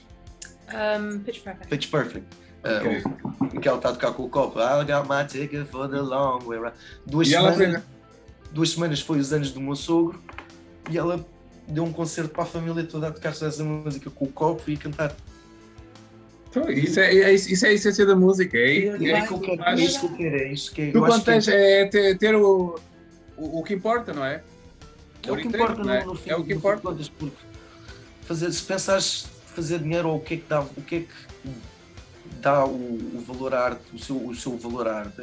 Um, Pitch Perfect. Pitch Perfect. Okay. Uh, Miguel está a tocar com o copo. I'll got my ticket for the long way around. Duas, semanas, duas semanas foi os anos do meu sogro e ela deu um concerto para a família toda a tocar só essa música com o copo e a cantar. Então, isso, é, é, isso é a essência da música. É, é, é, é, isso que eu quero, é isso que é isso que tu contas, é ter, ter o, o, o que importa, não é? É o que importa, não é? É o que importa. Fazer, se pensares fazer dinheiro ou o que é que dá, o que é que dá o, o valor à arte, o seu, o seu valor à arte.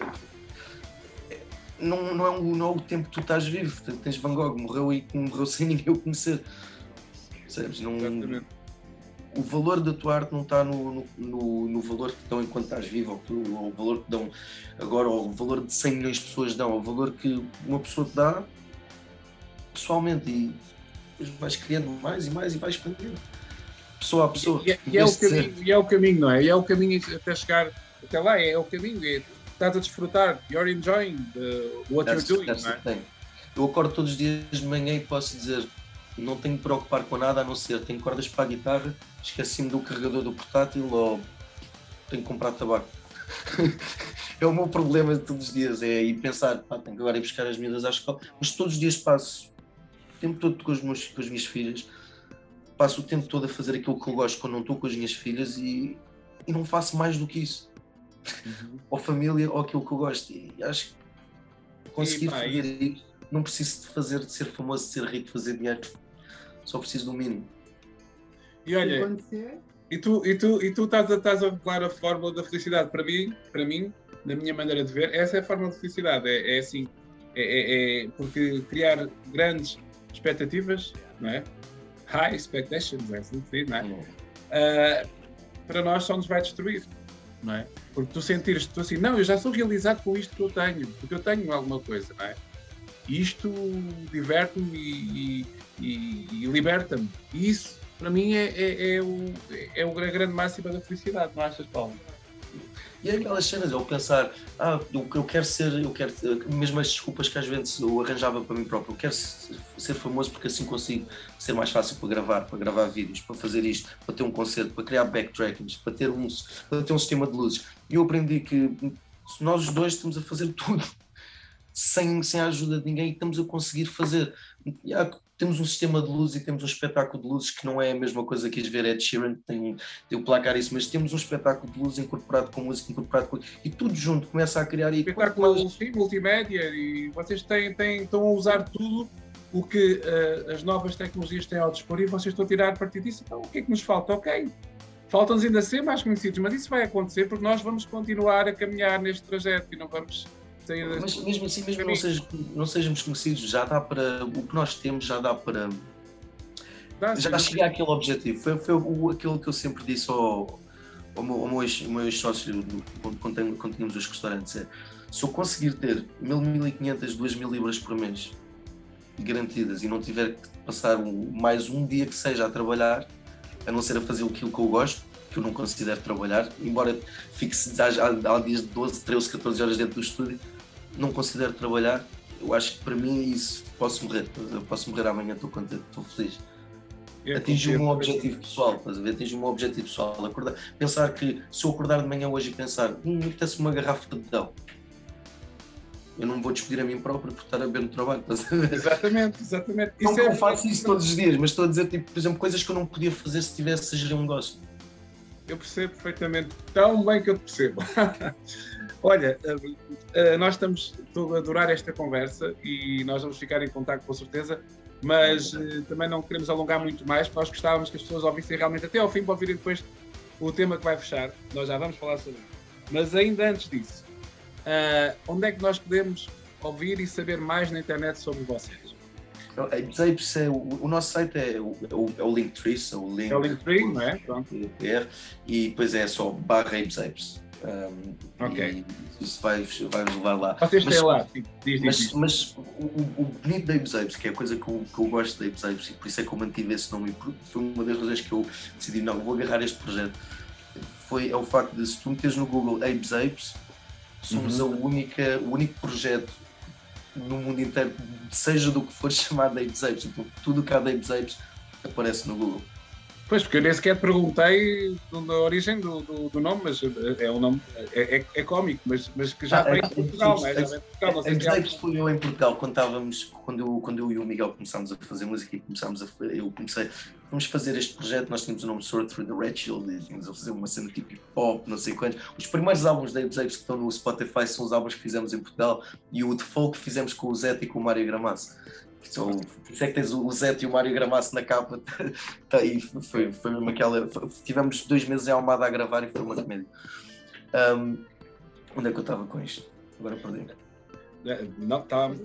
Não, não, é um, não é o tempo que tu estás vivo. Tens Van Gogh, morreu e morreu sem ninguém o conhecer. Percebes? Não, o valor da tua arte não está no, no, no valor que dão enquanto estás vivo, ou, ou o valor que dão agora, ou o valor de cem milhões de pessoas dão, ou o valor que uma pessoa te dá pessoalmente. E vais criando mais e mais e vais expandindo. Pessoa a pessoa. E, e, é o caminho, e é o caminho, não é? E é o caminho até chegar até lá, é, é o caminho. É, estás a desfrutar, you're enjoying the, what that's, you're doing, não é? Thing. Eu acordo todos os dias de manhã e posso dizer não tenho que preocupar com nada a não ser tenho cordas para a guitarra, esqueci-me do carregador do portátil ou tenho que comprar tabaco. É o meu problema de todos os dias, é ir pensar, pá, tenho que agora ir buscar as miúdas à escola, mas todos os dias passo o tempo todo com, os meus, com as minhas filhas. Passo o tempo todo a fazer aquilo que eu gosto quando não estou com as minhas filhas e, e não faço mais do que isso. Uhum. Ou família, ou aquilo que eu gosto. E acho que conseguir fazer isso, não preciso de fazer, de ser famoso, de ser rico, de fazer dinheiro. Só preciso do mínimo. E olha, e tu, e tu, e tu estás, a, estás a revelar a fórmula da felicidade. Para mim, para mim, na minha maneira de ver, essa é a fórmula de felicidade. É, é assim, é, é, é porque criar grandes expectativas, não é? High expectations, é assim, não é? Uh, para nós só nos vai destruir, não é? Porque tu sentires, tu assim, não, eu já sou realizado com isto que eu tenho, porque eu tenho alguma coisa, não é? E isto diverte-me e, e, e liberta-me. E isso, para mim, é, é, é, o, é a grande máxima da felicidade, não achas, Paulo? E aquelas cenas, eu pensar, ah, eu quero ser, eu quero, mesmo as desculpas que às vezes eu arranjava para mim próprio, eu quero ser famoso porque assim consigo ser mais fácil para gravar, para gravar vídeos, para fazer isto, para ter um concerto, para criar backtrackings, para ter um, para ter um sistema de luzes. E eu aprendi que nós os dois estamos a fazer tudo, sem, sem a ajuda de ninguém, e estamos a conseguir fazer. E há, temos um sistema de luzes e temos um espetáculo de luzes que não é a mesma coisa que as ver Ed Sheeran, tem, tem o placar isso, mas temos um espetáculo de luzes incorporado com música, incorporado com... E tudo junto começa a criar... E espetáculo com elas... multimédia, e vocês têm, têm, estão a usar tudo o que uh, as novas tecnologias têm ao dispor e vocês estão a tirar partido disso. Então o que é que nos falta? Ok, faltam-nos ainda ser mais conhecidos, mas isso vai acontecer porque nós vamos continuar a caminhar neste trajeto e não vamos... Mas mesmo assim, mesmo não, seja, não sejamos conhecidos, já dá para, o que nós temos já dá para, dá, já chegar àquele objetivo. Foi, foi o, aquilo que eu sempre disse ao, ao meu, meu, meu ex-sócio quando, quando tínhamos os restaurantes, é, se eu conseguir ter mil, mil e quinhentas, duas mil libras por mês garantidas e não tiver que passar um, mais um dia que seja a trabalhar, a não ser a fazer aquilo que eu gosto, que eu não considero trabalhar, embora fique-se há, há, há dias de doze, treze, catorze horas dentro do estúdio, não considero trabalhar. Eu acho que para mim isso, posso morrer, eu posso morrer amanhã, estou contente, estou feliz. Atingi o meu objetivo pessoal, estás a ver? Atingi o meu objetivo pessoal, acordar, pensar que se eu acordar de manhã hoje e pensar, hum, me apetece uma garrafa de Dão, eu não vou despedir a mim próprio por estar a beber no trabalho, estás a ver? Exatamente, exatamente. Não isso que é eu faço isso todos os dias, mas estou a dizer, tipo, por exemplo, coisas que eu não podia fazer se estivesse a gerir um negócio. Eu percebo perfeitamente, tão bem que eu percebo. Olha, nós estamos, estou a adorar esta conversa e nós vamos ficar em contacto com certeza, mas também não queremos alongar muito mais, nós gostávamos que as pessoas ouvissem realmente até ao fim para ouvirem depois o tema que vai fechar, nós já vamos falar sobre isso. Mas ainda antes disso, uh, onde é que nós podemos ouvir e saber mais na internet sobre vocês? Apes Apes é, o, o nosso site é o, é o Linktree, é o Linktree, é o Linktree, não é? Pronto. E depois é só barra Apes Apes. Um, ok. Isso vai-vos vai levar lá. Vocês têm lá, diz, diz, mas, diz. Mas o, o bonito da Apes Apes, que é a coisa que eu, que eu gosto da Apes Apes, e por isso é que eu mantive esse nome, e foi uma das razões que eu decidi, não, vou agarrar este projeto, foi é o facto de, se tu meteres no Google Apes Apes, somos uhum. a única, o único projeto no mundo inteiro, seja do que for chamado Apes Apes, então, tudo que há de Apes Apes aparece no Google. Pois, porque eu nem sequer perguntei da origem do, do, do nome, mas é um nome, é, é, é cómico, mas, mas que já vem ah, é, de Portugal, não é? Já vem de Portugal, não é, sei é, se é. Foi eu em Portugal, quando, estávamos, quando, eu, quando eu e o Miguel começámos a fazer música e começámos a eu comecei, vamos fazer este projeto, nós tínhamos o nome Sword Through the Red Shield, tínhamos a fazer uma cena tipo pop, não sei quantos. Os primeiros álbuns da Apes Apes que estão no Spotify são os álbuns que fizemos em Portugal e o de folk que fizemos com o Exeter e com o Mário Gramasso. Então, se é que tens o Zé e o Mário Gramasso na capa, tá aí, foi, foi mesmo aquela. Foi, tivemos dois meses em Almada a gravar e foi uma comédia. Um, onde é que eu estava com isto? Agora perdi. Não, estávamos,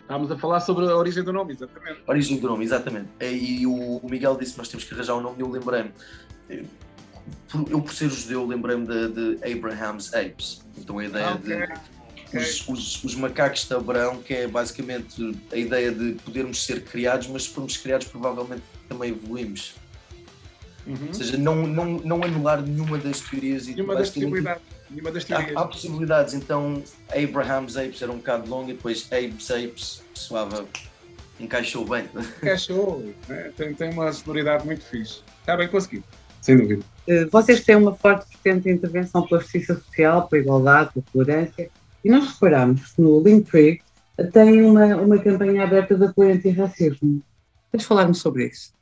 estávamos a falar sobre a origem do nome, exatamente. A origem do nome, exatamente. E o Miguel disse que nós temos que arranjar um nome e eu lembrei-me. Eu, por ser judeu, lembrei-me de, de Abraham's Apes. Então a ideia okay. de. Os, os, os macacos de Abraão, que é basicamente a ideia de podermos ser criados, mas se formos criados provavelmente também evoluímos. Uhum. Ou seja, não, não, não anular nenhuma das teorias. E nenhuma, das possibilidades. Ter... nenhuma das teorias. Há, há possibilidades, então Abraham's Apes era um bocado longo e depois Apes Apes soava, encaixou bem. Encaixou, né? tem, tem uma sonoridade muito fixe. Está bem conseguido, sem dúvida. Vocês têm uma forte vertente de intervenção pela justiça social, pela igualdade, pela tolerância. E nós reparámos que no Linktree tem uma, uma campanha aberta de apoio anti-racismo. Queres falar-me sobre isso?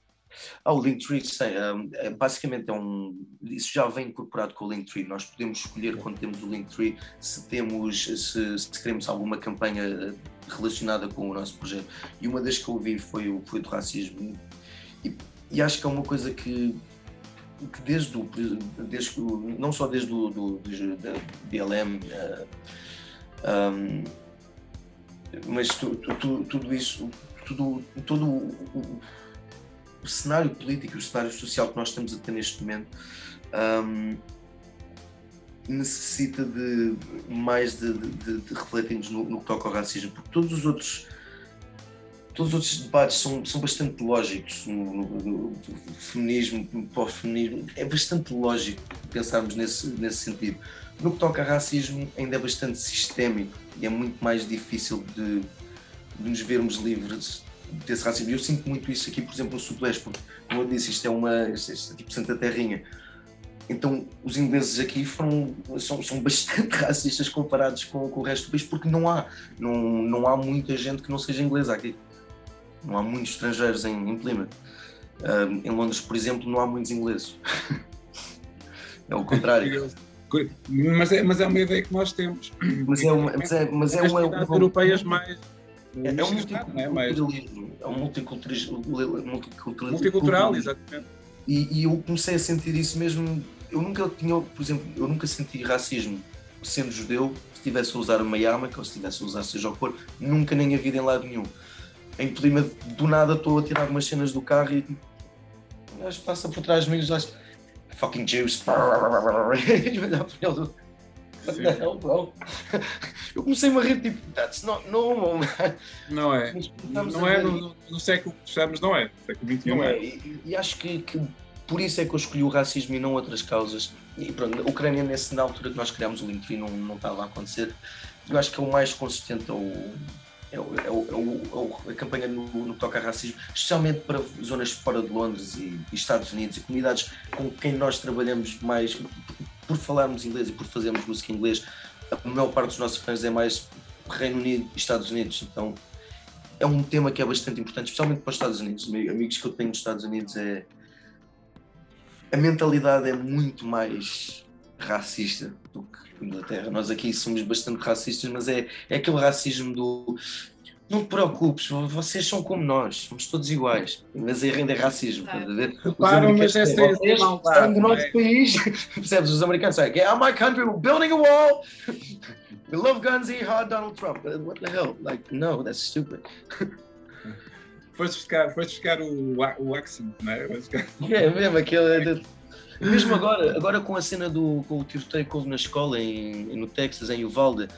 Ah, o Linktree, sim, um, basicamente é um... Isso já vem incorporado com o Linktree. Nós podemos escolher, quando temos o Linktree, se, temos, se, se queremos alguma campanha relacionada com o nosso projeto. E uma das que eu vi foi o apoio do racismo. E, e acho que é uma coisa que... que desde o... Desde, não só desde o do, do, da B L M... Uh, Um, mas tu, tu, tu, tudo isso, tudo, todo o, o, o cenário político, o cenário social que nós estamos a ter neste momento um, necessita de mais de, de, de, de refletirmos no, no que toca ao racismo, porque todos os outros, todos os outros debates são, são bastante lógicos, no, no, no, no feminismo, no pós-feminismo, é bastante lógico pensarmos nesse, nesse sentido. No que toca a racismo, ainda é bastante sistémico e é muito mais difícil de, de nos vermos livres desse racismo. Eu sinto muito isso aqui, por exemplo, no Sudoeste, porque, como eu disse, isto é uma isto é tipo Santa Terrinha. Então, os ingleses aqui foram, são, são bastante racistas comparados com, com o resto do país, porque não há, não, não há muita gente que não seja inglesa aqui. Não há muitos estrangeiros em, em Plymouth. Um, em Londres, por exemplo, não há muitos ingleses. É o contrário. Mas é, mas é uma ideia que nós temos. Mas é uma. Mas é, mas é uma, uma europeias mais. É, é um multiculturalismo. É um multiculturalismo. Multicultural, multicultural, exatamente. E, e eu comecei a sentir isso mesmo. Eu nunca tinha, por exemplo, eu nunca senti racismo sendo judeu, se estivesse a usar uma yarmulke ou se estivesse a usar seja o que for, nunca nem a vida em lado nenhum. Em Plymouth, do nada estou a tirar umas cenas do carro e o gajo passa por trás de mim e diz, fucking Jews. Eu comecei a rir, tipo, that's not normal, man. Não é. Não é no, no século que estamos, não é. No século vinte e um não é. é. E, e acho que, que por isso é que eu escolhi o racismo e não outras causas. E pronto, a Ucrânia, nesse, na altura que nós criámos o Linktree, não, não estava a acontecer. Eu acho que é o mais consistente é o, é o, é o, é o, a campanha no, no que toca a racismo, especialmente para zonas fora de Londres e, e Estados Unidos e comunidades com quem nós trabalhamos mais, por falarmos inglês e por fazermos música em inglês, a maior parte dos nossos fãs é mais Reino Unido e Estados Unidos, então é um tema que é bastante importante, especialmente para os Estados Unidos. Amigos que eu tenho nos Estados Unidos, é a mentalidade é muito mais racista do que Inglaterra. Nós aqui somos bastante racistas, mas é, é aquele racismo do não te preocupes, vocês são como nós, somos todos iguais, mas aí ainda é racismo, estás a ver? Claro, mas é ser mal, estão do nosso país, percebes? Os americanos sabem que é my country, we're building a wall, we love guns, he hard Donald Trump, what the hell, like, no, that's stupid. Foste buscar, foste buscar o, o accent, não é? Buscar... É mesmo, aquele... Mesmo agora, agora com a cena do com o tiroteio que houve na escola, em, no Texas, em Uvalde,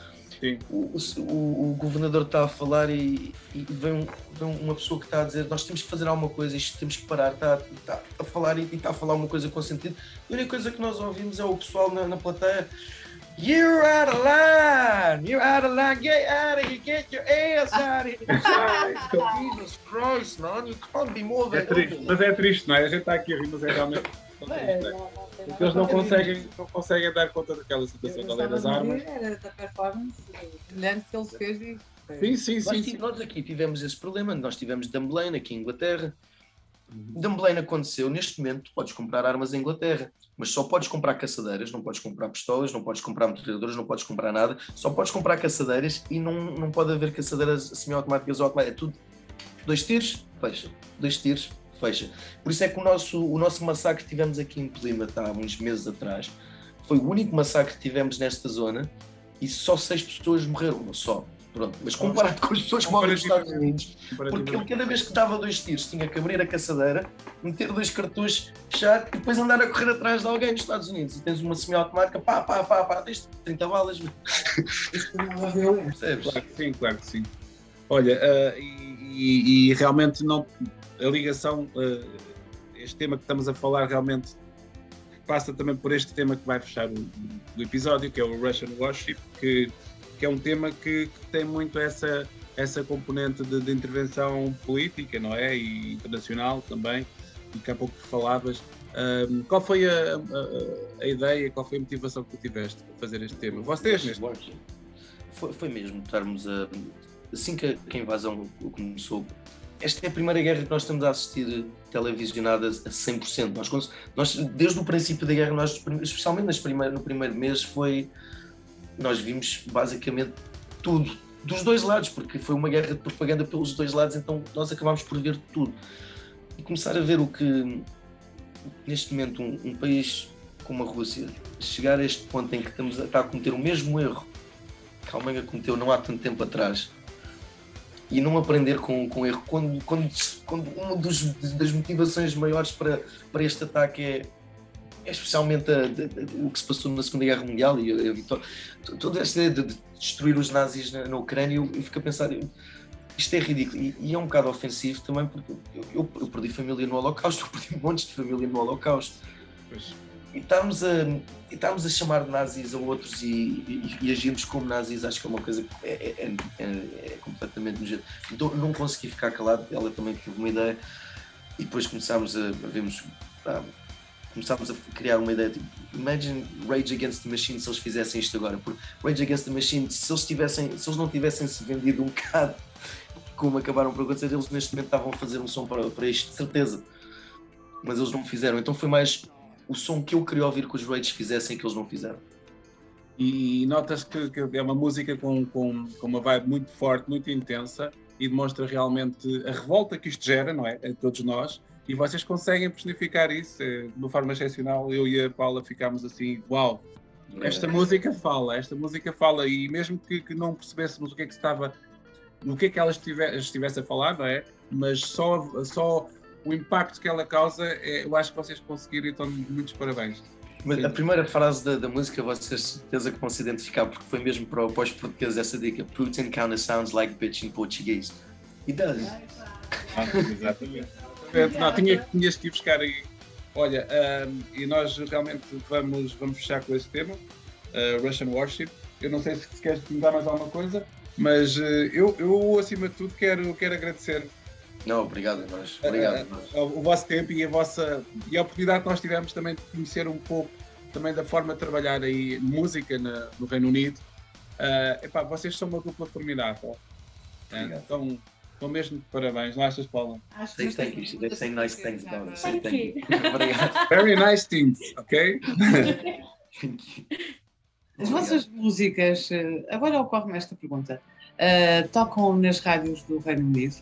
O, o, o governador está a falar e, e vem, vem uma pessoa que está a dizer nós temos que fazer alguma coisa, isto temos que parar, está, está a falar e, e está a falar uma coisa com sentido. A única coisa que nós ouvimos é o pessoal na, na plateia: You're out of line! You're out of line! Get out of here! Get your ass out of here! Jesus Christ, man! You can't be more than... É triste, mas é triste, não é? A gente está aqui a rir, mas é realmente... É, não, não, porque eles não conseguem, não conseguem dar conta daquela situação da lei das armas. Era da performance brilhante que ele fez e... Sim, sim, sim. Nós, sim. nós aqui tivemos esse problema, nós tivemos Dunblane aqui em Inglaterra. Dunblane aconteceu, neste momento, tu podes comprar armas em Inglaterra, mas só podes comprar caçadeiras, não podes comprar pistolas, não podes comprar metralhadoras, não podes comprar nada, só podes comprar caçadeiras e não, não pode haver caçadeiras semiautomáticas ou automáticas, é tudo dois tiros, fecha, dois tiros. Fecha. Por isso é que o nosso, o nosso massacre que tivemos aqui em Plymouth há uns meses atrás foi o único massacre que tivemos nesta zona e só seis pessoas morreram, uma só. Pronto. Mas comparado com as pessoas que morrem nos Estados Unidos, porque ele cada vez que dava dois tiros tinha que abrir a caçadeira, meter dois cartuchos, fechar e depois andar a correr atrás de alguém nos Estados Unidos. E tens uma semiautomática, pá, pá, pá, pá, tens trinta balas. Claro que sim, claro que sim. Olha, uh, e, e, e realmente não... A ligação, este tema que estamos a falar realmente passa também por este tema que vai fechar o, o episódio, que é o Russian Warship, que, que é um tema que, que tem muito essa, essa componente de, de intervenção política, não é? E internacional também, e que há pouco falavas. Um, qual foi a, a, a ideia, qual foi a motivação que tu tiveste para fazer este tema? Vocês mesmo? Foi, foi mesmo estarmos a... Assim que a invasão começou, esta é a primeira guerra que nós estamos a assistir televisionada a cem por cento. Nós, nós, desde o princípio da guerra, nós, especialmente nas primeiras, no primeiro mês, foi, nós vimos basicamente tudo, dos dois lados, porque foi uma guerra de propaganda pelos dois lados, então nós acabámos por ver tudo. E começar a ver o que, neste momento, um, um país como a Rússia, chegar a este ponto em que estamos a, está a cometer o mesmo erro que a Alemanha cometeu não há tanto tempo atrás, e não aprender com, com erro, quando, quando, quando uma dos, das motivações maiores para, para este ataque é, é especialmente a, a, a, o que se passou na Segunda Guerra Mundial e a, a vitória, toda esta ideia de destruir os nazis na, na Ucrânia, eu, eu fico a pensar, eu, isto é ridículo, e, e é um bocado ofensivo também, porque eu, eu, eu perdi família no Holocausto, eu perdi montes de família no Holocausto, pois. E estarmos a, e estarmos a chamar de nazis a outros e, e, e agirmos como nazis, acho que é uma coisa que é, é, é completamente nojento. Então não consegui ficar calado, ela também teve uma ideia e depois começámos a, a vermos, ah, começámos a criar uma ideia, tipo, imagine Rage Against the Machine se eles fizessem isto agora, porque Rage Against the Machine, se eles, tivessem, se eles não tivessem se vendido um bocado, como acabaram por acontecer, eles neste momento estavam a fazer um som para, para isto, de certeza, mas eles não o fizeram, então foi mais... o som que eu queria ouvir que os Raids fizessem que eles não fizeram. E notas que, que é uma música com, com, com uma vibe muito forte, muito intensa e demonstra realmente a revolta que isto gera, não é? A todos nós. E vocês conseguem personificar isso de uma forma excepcional. Eu e a Paula ficámos assim, uau, esta é. música fala, esta música fala. E mesmo que, que não percebêssemos o que é que estava, o que é que ela estivesse, estivesse a falar, não é? Mas só... só o impacto que ela causa, é, eu acho que vocês conseguiram, então muitos parabéns. Mas sim. A primeira frase da, da música, vocês certeza que vão se identificar, porque foi mesmo para, para os portugueses essa dica: Putin kinda sounds like bitch in Portuguese. It does. Ah, exatamente. Não, tinha, tinhas que ir buscar aí. Olha, um, e nós realmente vamos, vamos fechar com esse tema, uh, Russian Warship. Eu não sei se, se queres mudar mais alguma coisa, mas uh, eu, eu, acima de tudo, quero, quero agradecer. Não, obrigado a nós. Obrigado a nós. O vosso tempo e a vossa e a oportunidade que nós tivemos também de conhecer um pouco também da forma de trabalhar aí música na, no Reino Unido Uh, epá, vocês são uma dupla formidável. Obrigado. Então, então mesmo de parabéns, não achas, Paula? Acho que thank you. They say nice things, don't they? Thank you. Obrigado. Very nice things, ok? Thank you. As vossas músicas, agora ocorre-me esta pergunta, uh, tocam nas rádios do Reino Unido?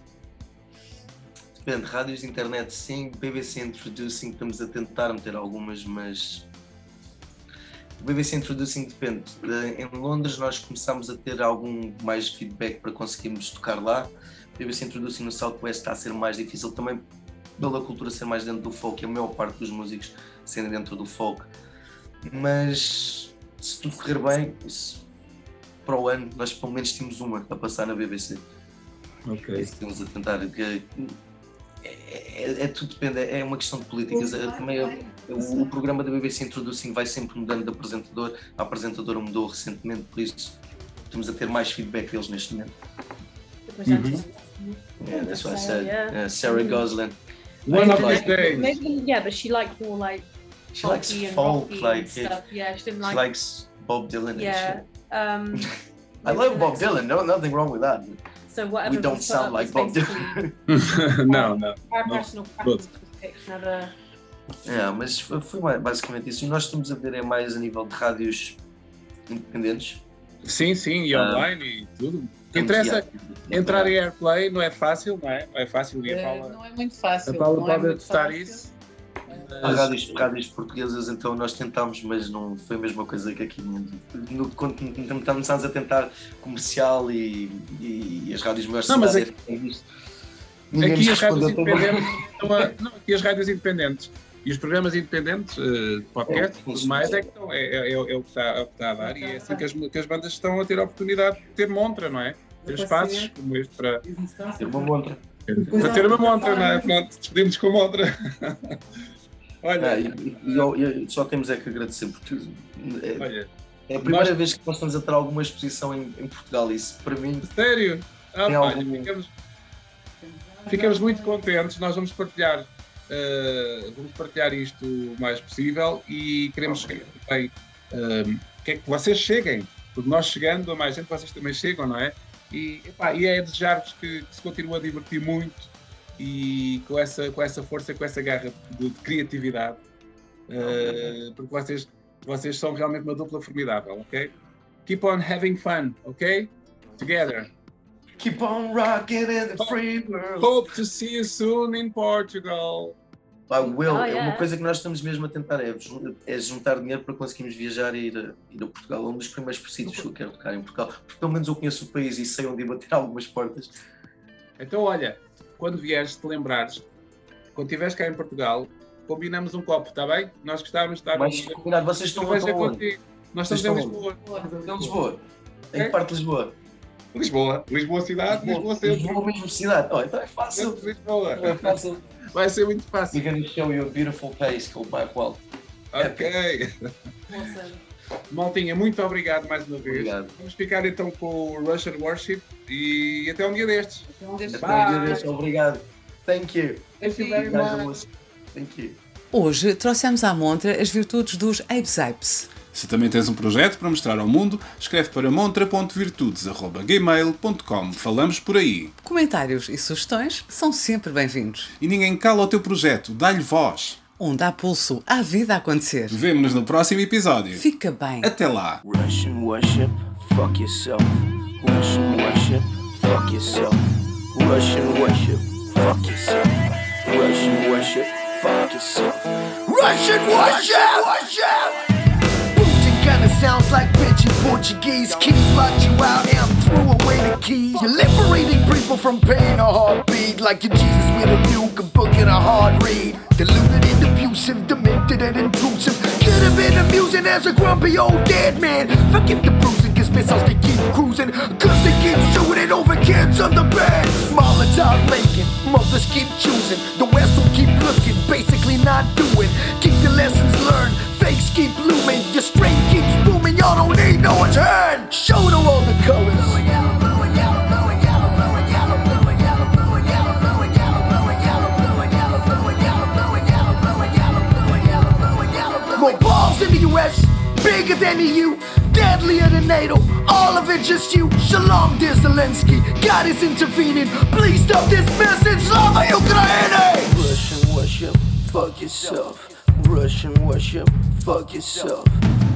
Depende, rádios de internet sim, B B C Introducing estamos a tentar meter algumas, mas o B B C Introducing depende. Em Londres nós começámos a ter algum mais feedback para conseguirmos tocar lá. O B B C Introducing no South West está a ser mais difícil também pela cultura ser mais dentro do folk e a maior parte dos músicos sendo dentro do folk, mas se tudo correr bem, isso, para o ano, nós pelo menos temos uma a passar na B B C. Ok. Isso temos a tentar. Que é, é, é tudo depende, é uma questão de políticas. É, também é, é, o, o programa da B B C Introducing vai sempre mudando de apresentador. A apresentadora mudou recentemente, por isso estamos a ter mais feedback deles neste momento. Mm-hmm. Yeah, that's what I said. Yeah. Uh, Sarah Gosling. One of these days. Maybe, yeah, but she liked more like. She likes folk, like stuff. It, yeah, she, like, she likes Bob Dylan yeah. and shit. Um, I love Bob Dylan, no, nothing wrong with that. So whatever we don't sound like Bob Dylan. Não, não. Our personal preference was picked another... Yeah, mas foi basicamente isso. E nós estamos a ver é mais a nível de rádios independentes. Sim, sim, e online um, e tudo. Interessa entrar em airplay não é fácil, não é? Não é fácil e a Paula... Não é muito fácil. A Paula pode testar isso. As rádios, rádios portuguesas, então nós tentámos, mas não foi a mesma coisa que aqui. No, quando começámos a tentar comercial e, e, e as rádios maiores... Não, mas aqui, aqui as rádios independentes, a, não, aqui as rádios independentes e os programas independentes, uh, podcast e tudo mais, é, que estão, é, é, é, é o que está, é o que está a dar e é assim que as, que as bandas estão a ter a oportunidade de ter montra, não é? Ter espaços como este para... Ter uma montra. Para ter uma montra, não é? Pronto, despedimos com a montra. Olha, ah, e, e, e, e só temos é que agradecer por tudo. É, olha, é a primeira nós... vez que nós estamos a ter alguma exposição em, em Portugal, isso para mim... Sério? Ah, é olha, algum... ficamos, ficamos muito contentes, nós vamos partilhar, uh, vamos partilhar isto o mais possível e queremos okay. também, uh, que é que vocês cheguem, porque nós chegando a mais gente, vocês também chegam, não é? E, epá, e é desejar-vos que, que se continue a divertir muito, e com essa, com essa força, com essa garra de, de criatividade, uh, porque vocês, vocês são realmente uma dupla formidável, ok? Keep on having fun, ok? Together. Keep on rocking in the free world. Hope to see you soon in Portugal. I will. Oh, yeah. Uma coisa que nós estamos mesmo a tentar é, é juntar dinheiro para conseguirmos viajar e ir a, ir a Portugal. É um dos primeiros sítios que eu quero tocar em Portugal, porque pelo menos eu conheço o país e sei onde bater algumas portas. Então, olha... Quando vieres, te lembrares, quando estiveres cá em Portugal, combinamos um copo, está bem? Nós gostávamos de estar... Mas um... combinado, vocês estão a onde? Nós vocês estamos estão em Lisboa. Em Lisboa? Okay. Em que parte de Lisboa? Lisboa. Lisboa cidade, Lisboa centro. Lisboa mesmo cidade. Oh, então é fácil. Lisboa. É fácil. Vai ser muito fácil. We're going to show you a beautiful place called Bairro Alto. Ok. Maltinha, muito obrigado mais uma vez. Obrigado. Vamos ficar então com o Russian Warship. E até um dia destes. Até um dia destes. Até um dia destes. Obrigado. Thank you. Thank you very much. Thank you. Hoje trouxemos à montra as virtudes dos Apes Apes. Se também tens um projeto para mostrar ao mundo, escreve para montra ponto virtudes arroba gmail ponto com. Falamos por aí. Comentários e sugestões são sempre bem-vindos. E ninguém cala o teu projeto. Dá-lhe voz. Onde há pulso, há vida a acontecer. Vemo-nos no próximo episódio. Fica bem. Até lá. Russian Warship, fuck yourself. Russian Warship, fuck yourself. Russian Warship, fuck yourself. Russian Warship, fuck yourself. Russian Warship! Putin kinda sounds like bitch in Portuguese. King locked you out and threw away the keys. You're liberating people from pain or heartbeat. Like your Jesus with a nuke, a book and a hard read. Deluded and abusive, demented and intrusive. Could have been amusing as a grumpy old dead man. Forget the bruising. Missiles they keep cruising, cause they keep shooting over kids on the bed. Molotov making, mothers keep choosing. The West will keep looking, basically not doing. Keep the lessons learned, fakes keep looming. Your strain keeps booming, y'all don't need no attention. Show to all the colors. Blue and yellow, blue and yellow, blue and yellow, blue and yellow, blue and yellow, blue and yellow, blue and yellow, blue and yellow, blue and yellow, blue and yellow, blue and yellow, blue and yellow, blue and yellow, blue and yellow, blue and yellow. More balls in the U S bigger than the U, deadlier than NATO, all of it just you. Shalom dear Zelensky, God is intervening, please stop this message, Slava Ukraine. Russian warship, fuck yourself. Russian warship, fuck yourself.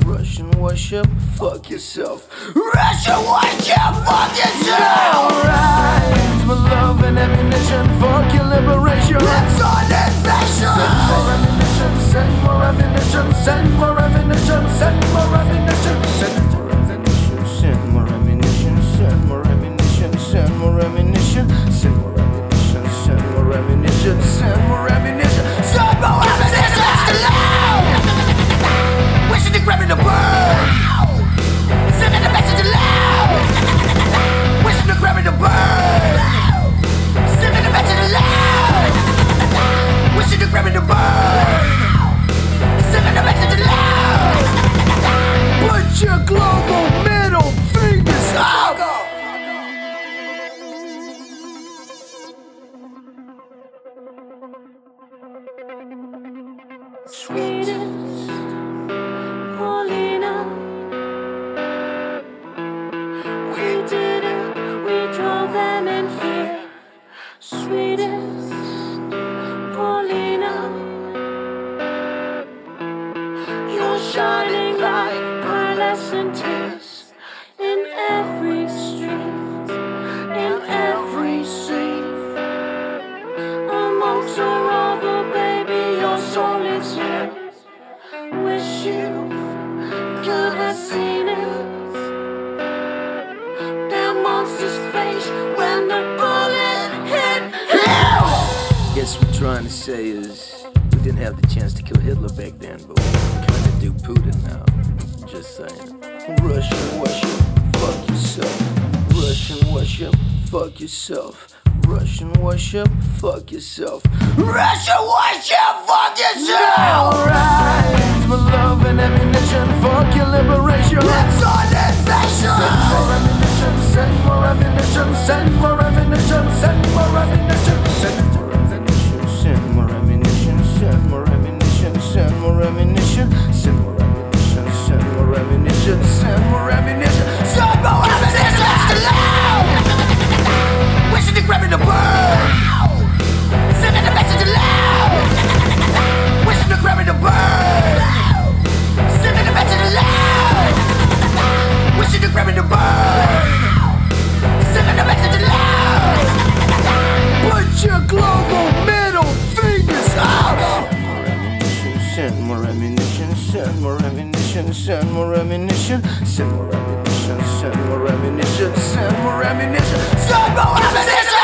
Russian warship, fuck yourself. Russian warship, fuck yourself. Rise for love and ammunition, fuck your liberation. Let's on invasion. Send more ammunition, send more ammunition, send more ammunition, send more ammunition, send more ammunition, send more ammunition, send more ammunition, send more ammunition, send more ammunition, send more ammunition, send more ammunition, send more ammunition. Wishing to grab in the bird. Sending the message aloud. Wishing to grab in the bird. Sending the message aloud. Wishing to grab in the bird. Sending the message aloud. Put your global middle fingers up. Fuck yourself. Russian warship, fuck yourself. Now rise for love and ammunition, fuck your liberation. Let's on invasion. Send more ammunition, send more ammunition, send more ammunition, send more ammunition, send more ammunition, send more ammunition, send more ammunition, send more ammunition, send more ammunition, send more ammunition, send more ammunition, send more ammunition. Wishing to grab in the bird. Sending the message aloud. Wishing to grab in the bird. Sending the message aloud. Wishing to grab in the bird. Sending the message aloud. Put your global middle fingers up. Send more ammunition, send more ammunition, send more ammunition, send more ammunition, send more ammunition, send more ammunition, send more ammunition, send more ammunition.